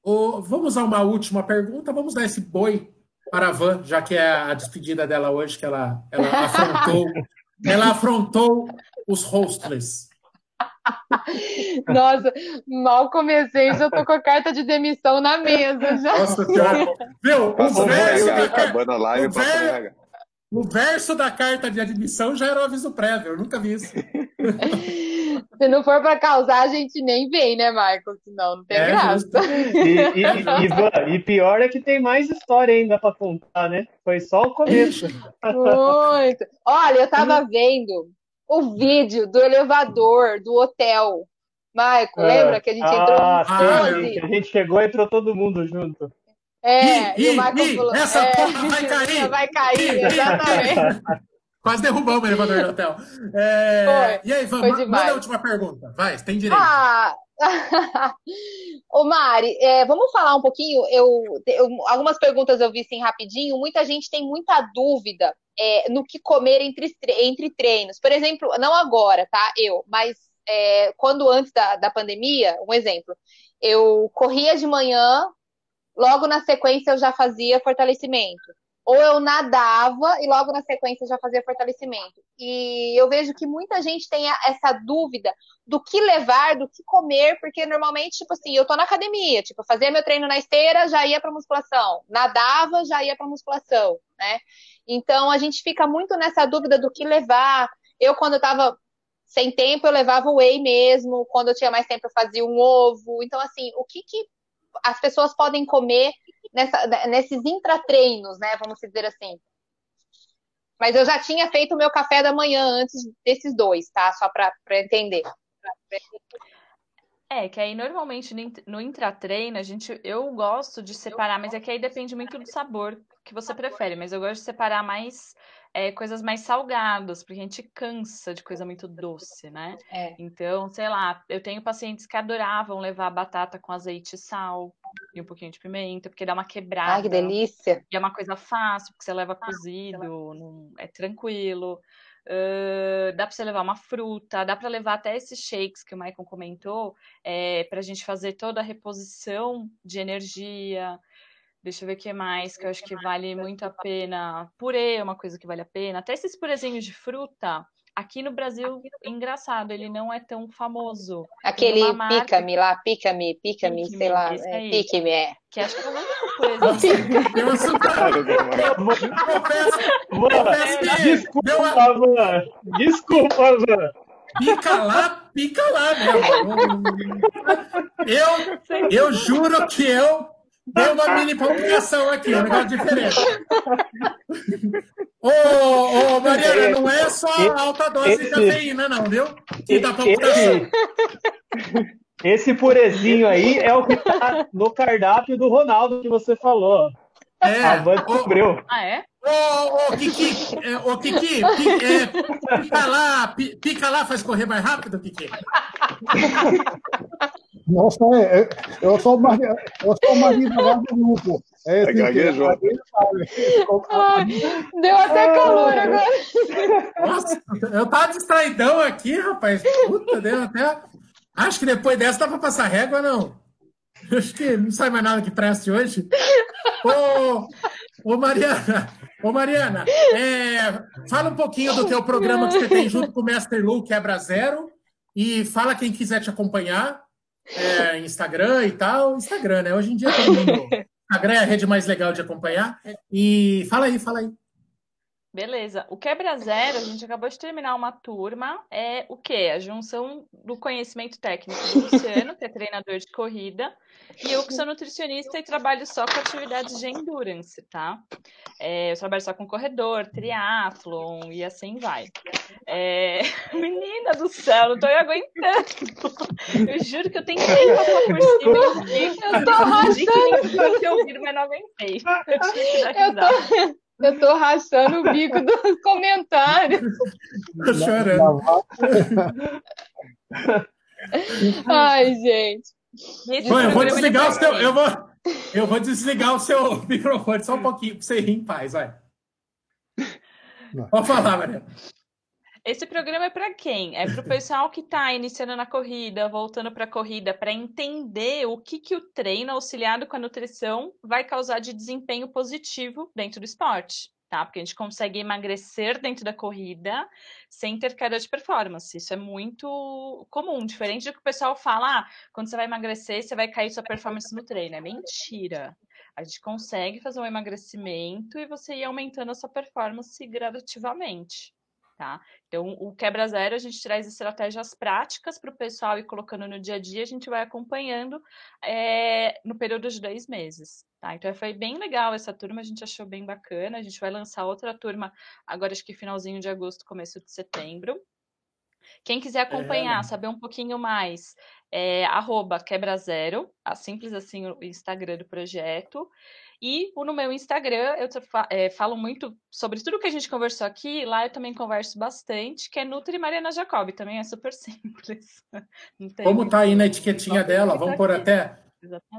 O... Vamos a uma última pergunta. Vamos dar esse boi para a Van, já que é a despedida dela hoje, que ela, ela afrontou. Ela afrontou os hostless. Nossa, mal comecei, já tô com a carta de demissão na mesa. Já. Nossa senhora. Viu? O verso da carta... O verso da carta de admissão já era um aviso prévio, eu nunca vi isso. Se não for para causar, a gente nem vem, né, Marcos? Senão não tem é, graça. E, e, e, e pior é que tem mais história ainda para contar, né? Foi só o começo. Muito. Olha, eu estava vendo o vídeo do elevador do hotel. Marco, lembra que a gente entrou ah, no doze? A gente chegou e entrou todo mundo junto. É, I, e o Marcos I, falou... Essa é, porra vai cair! Vai cair, exatamente. Quase derrubamos o elevador do hotel. É, foi, e aí, vamos, manda a última pergunta. Vai, tem direito. Ah, ô Mari, é, vamos falar um pouquinho? Eu, eu, algumas perguntas eu vi assim rapidinho. Muita gente tem muita dúvida é, no que comer entre, entre treinos. Por exemplo, não agora, tá? Eu, mas é, quando antes da, da pandemia, um exemplo. Eu corria de manhã... Logo na sequência eu já fazia fortalecimento. Ou eu nadava e logo na sequência eu já fazia fortalecimento. E eu vejo que muita gente tem essa dúvida do que levar, do que comer, porque normalmente, tipo assim, eu tô na academia, tipo, eu fazia meu treino na esteira, já ia pra musculação. Nadava, já ia pra musculação, né? Então a gente fica muito nessa dúvida do que levar. Eu, quando eu tava sem tempo, eu levava whey mesmo. Quando eu tinha mais tempo, eu fazia um ovo. Então, assim, o que que as pessoas podem comer nessa, nesses intratreinos, né? Vamos dizer assim. Mas eu já tinha feito o meu café da manhã antes desses dois, tá? Só para entender. É, que aí normalmente no intratreino, a gente, eu gosto de separar, mas é que aí depende muito do sabor que você prefere, mas eu gosto de separar mais é, coisas mais salgadas, porque a gente cansa de coisa muito doce, né? É. Então, sei lá, eu tenho pacientes que adoravam levar batata com azeite e sal e um pouquinho de pimenta, porque dá uma quebrada. Ai, que delícia! E é uma coisa fácil, porque você leva cozido, não, é tranquilo. Uh, dá para você levar uma fruta, dá para levar até esses shakes que o Maicon comentou, é, para a gente fazer toda a reposição de energia. Deixa eu ver o que mais, que eu acho que vale muito a pena. Purê é uma coisa que vale a pena. Até esses purezinhos de fruta, aqui no Brasil, engraçado, ele não é tão famoso. Aquele pica-me lá, pica-me, pica-me, sei lá, pique-me, é. Que acho que é o único purezinho. Eu confesso, confesso Desculpa, Van. Desculpa, Van. Pica lá, pica lá, meu. Eu, eu juro que eu dei uma mini publicação aqui, um negócio diferente. Ô, oh, oh, Mariana, não é só alta dose esse, de cafeína, não, viu? E da publicação. Esse, esse purezinho aí é o que tá no cardápio do Ronaldo que você falou. É. A Van descobriu. Ah, é? Ô, ô, Kiki, ô, Kiki, é, pica lá, pica lá, faz correr mais rápido, Kiki. Nossa, é, eu sou o Mariana lá do grupo. É, é gaguejou. Deu até calor ah, agora. Nossa, eu tava distraidão aqui, rapaz. Puta, deu até... Acho que depois dessa dá pra passar régua, não? Acho que não sai mais nada que preste hoje. Ô, ô Mariana, ô Mariana, é, fala um pouquinho do teu programa que você tem junto com o Mestre Lu, Quebra Zero, e fala quem quiser te acompanhar. É, Instagram e tal. Instagram, né? Hoje em dia todo mundo Instagram é a rede mais legal de acompanhar. E fala aí, fala aí. Beleza. O Quebra Zero, a gente acabou de terminar uma turma. É o quê? A junção do conhecimento técnico do Luciano, que é treinador de corrida, e eu que sou nutricionista e trabalho só com atividades de endurance, tá? É, eu trabalho só com corredor, triatlon e assim vai. É... Menina do céu, não tô aguentando. Eu juro que eu tentei passar por cima. Eu tô arrastando. Eu ouvi, mas não aguentei. Eu tive que dar risada. Eu tô rachando o bico dos comentários. Tô chorando. Ai, gente. Bom, eu, vou desligar o seu, eu, vou, eu vou desligar o seu microfone só um pouquinho para você rir em paz, vai. Pode falar, Mariana. Esse programa é para quem? É para o pessoal que está iniciando na corrida, voltando para a corrida, para entender o que, que o treino auxiliado com a nutrição vai causar de desempenho positivo dentro do esporte, tá? Porque a gente consegue emagrecer dentro da corrida sem ter queda de performance. Isso é muito comum, diferente do que o pessoal fala, ah, quando você vai emagrecer, você vai cair sua performance no treino. É mentira. A gente consegue fazer um emagrecimento e você ir aumentando a sua performance gradativamente. Tá? Então, o Quebra Zero, a gente traz estratégias práticas para o pessoal ir colocando no dia a dia, a gente vai acompanhando é, no período de dois meses. Tá? Então, foi bem legal essa turma, a gente achou bem bacana, a gente vai lançar outra turma agora, acho que finalzinho de agosto, começo de setembro. Quem quiser acompanhar, é... saber um pouquinho mais, é arroba Quebra Zero, simples assim o Instagram do projeto. E no meu Instagram, eu é, falo muito sobre tudo que a gente conversou aqui. Lá eu também converso bastante, que é Nutri Mariana Jacob. Também é super simples. Como tá aí na etiquetinha dela, vamos pôr até,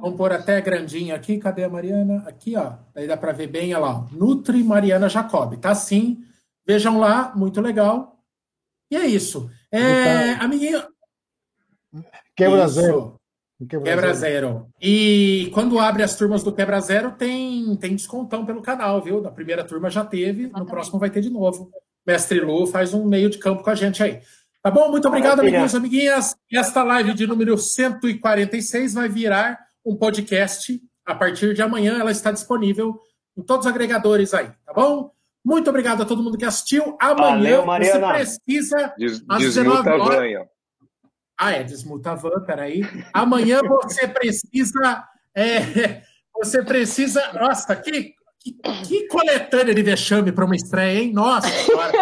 vamos pôr até grandinho aqui. Cadê a Mariana? Aqui, ó. Aí dá para ver bem, olha lá. Nutri Mariana Jacob. Tá sim. Vejam lá, muito legal. E é isso. É, então, amiguinho... Quebra Zero. Quebra, Quebra Zero. Zero. E quando abre as turmas do Quebra Zero, tem, tem descontão pelo canal, viu? Na primeira turma já teve, ah, no tá próximo bem. Vai ter de novo. Mestre Lu faz um meio de campo com a gente aí. Tá bom? Muito obrigado, Maravilha. Amiguinhos e amiguinhas. Esta live de número cento e quarenta e seis vai virar um podcast. A partir de amanhã ela está disponível em todos os agregadores aí, tá bom? Muito obrigado a todo mundo que assistiu. Amanhã Valeu, você precisa Des, às dezenove horas. Ah, é, desmuta a van, peraí. Amanhã você precisa... É, você precisa... Nossa, que, que, que coletânea de vexame para uma estreia, hein? Nossa senhora!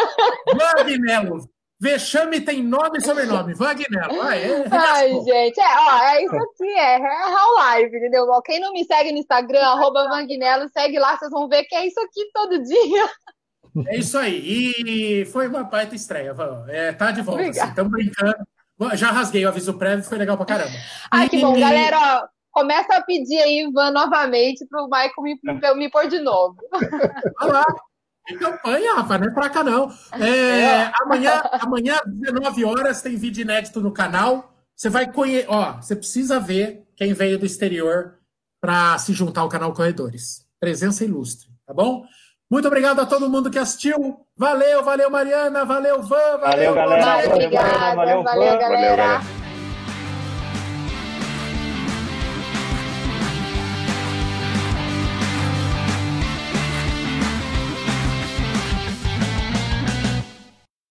Vagnello! Vexame tem nome e sobrenome. Vagnello, ah, é. Ai, gente, é, ó, é isso aqui, é real live, entendeu? Quem não me segue no Instagram, arroba Vagnello, segue lá, vocês vão ver que é isso aqui todo dia. É isso aí. E foi uma baita estreia, Van. É, tá de volta, estamos assim, brincando. Já rasguei o aviso prévio, foi legal pra caramba. Ai, que bom. E... Galera, ó, começa a pedir aí, Ivan, novamente, pro Michael me, me, me pôr de novo. Olha lá. Tem campanha, rapaz, não é fraca, não. É, amanhã, amanhã, às dezenove horas, tem vídeo inédito no canal. Você vai conhecer... Ó, você precisa ver quem veio do exterior pra se juntar ao canal Corredores. Presença ilustre, tá bom? Muito obrigado a todo mundo que assistiu. Valeu, valeu, Mariana. Valeu, Van. Valeu, valeu galera. Valeu, obrigada. Valeu, valeu, valeu, valeu, galera. Valeu, galera.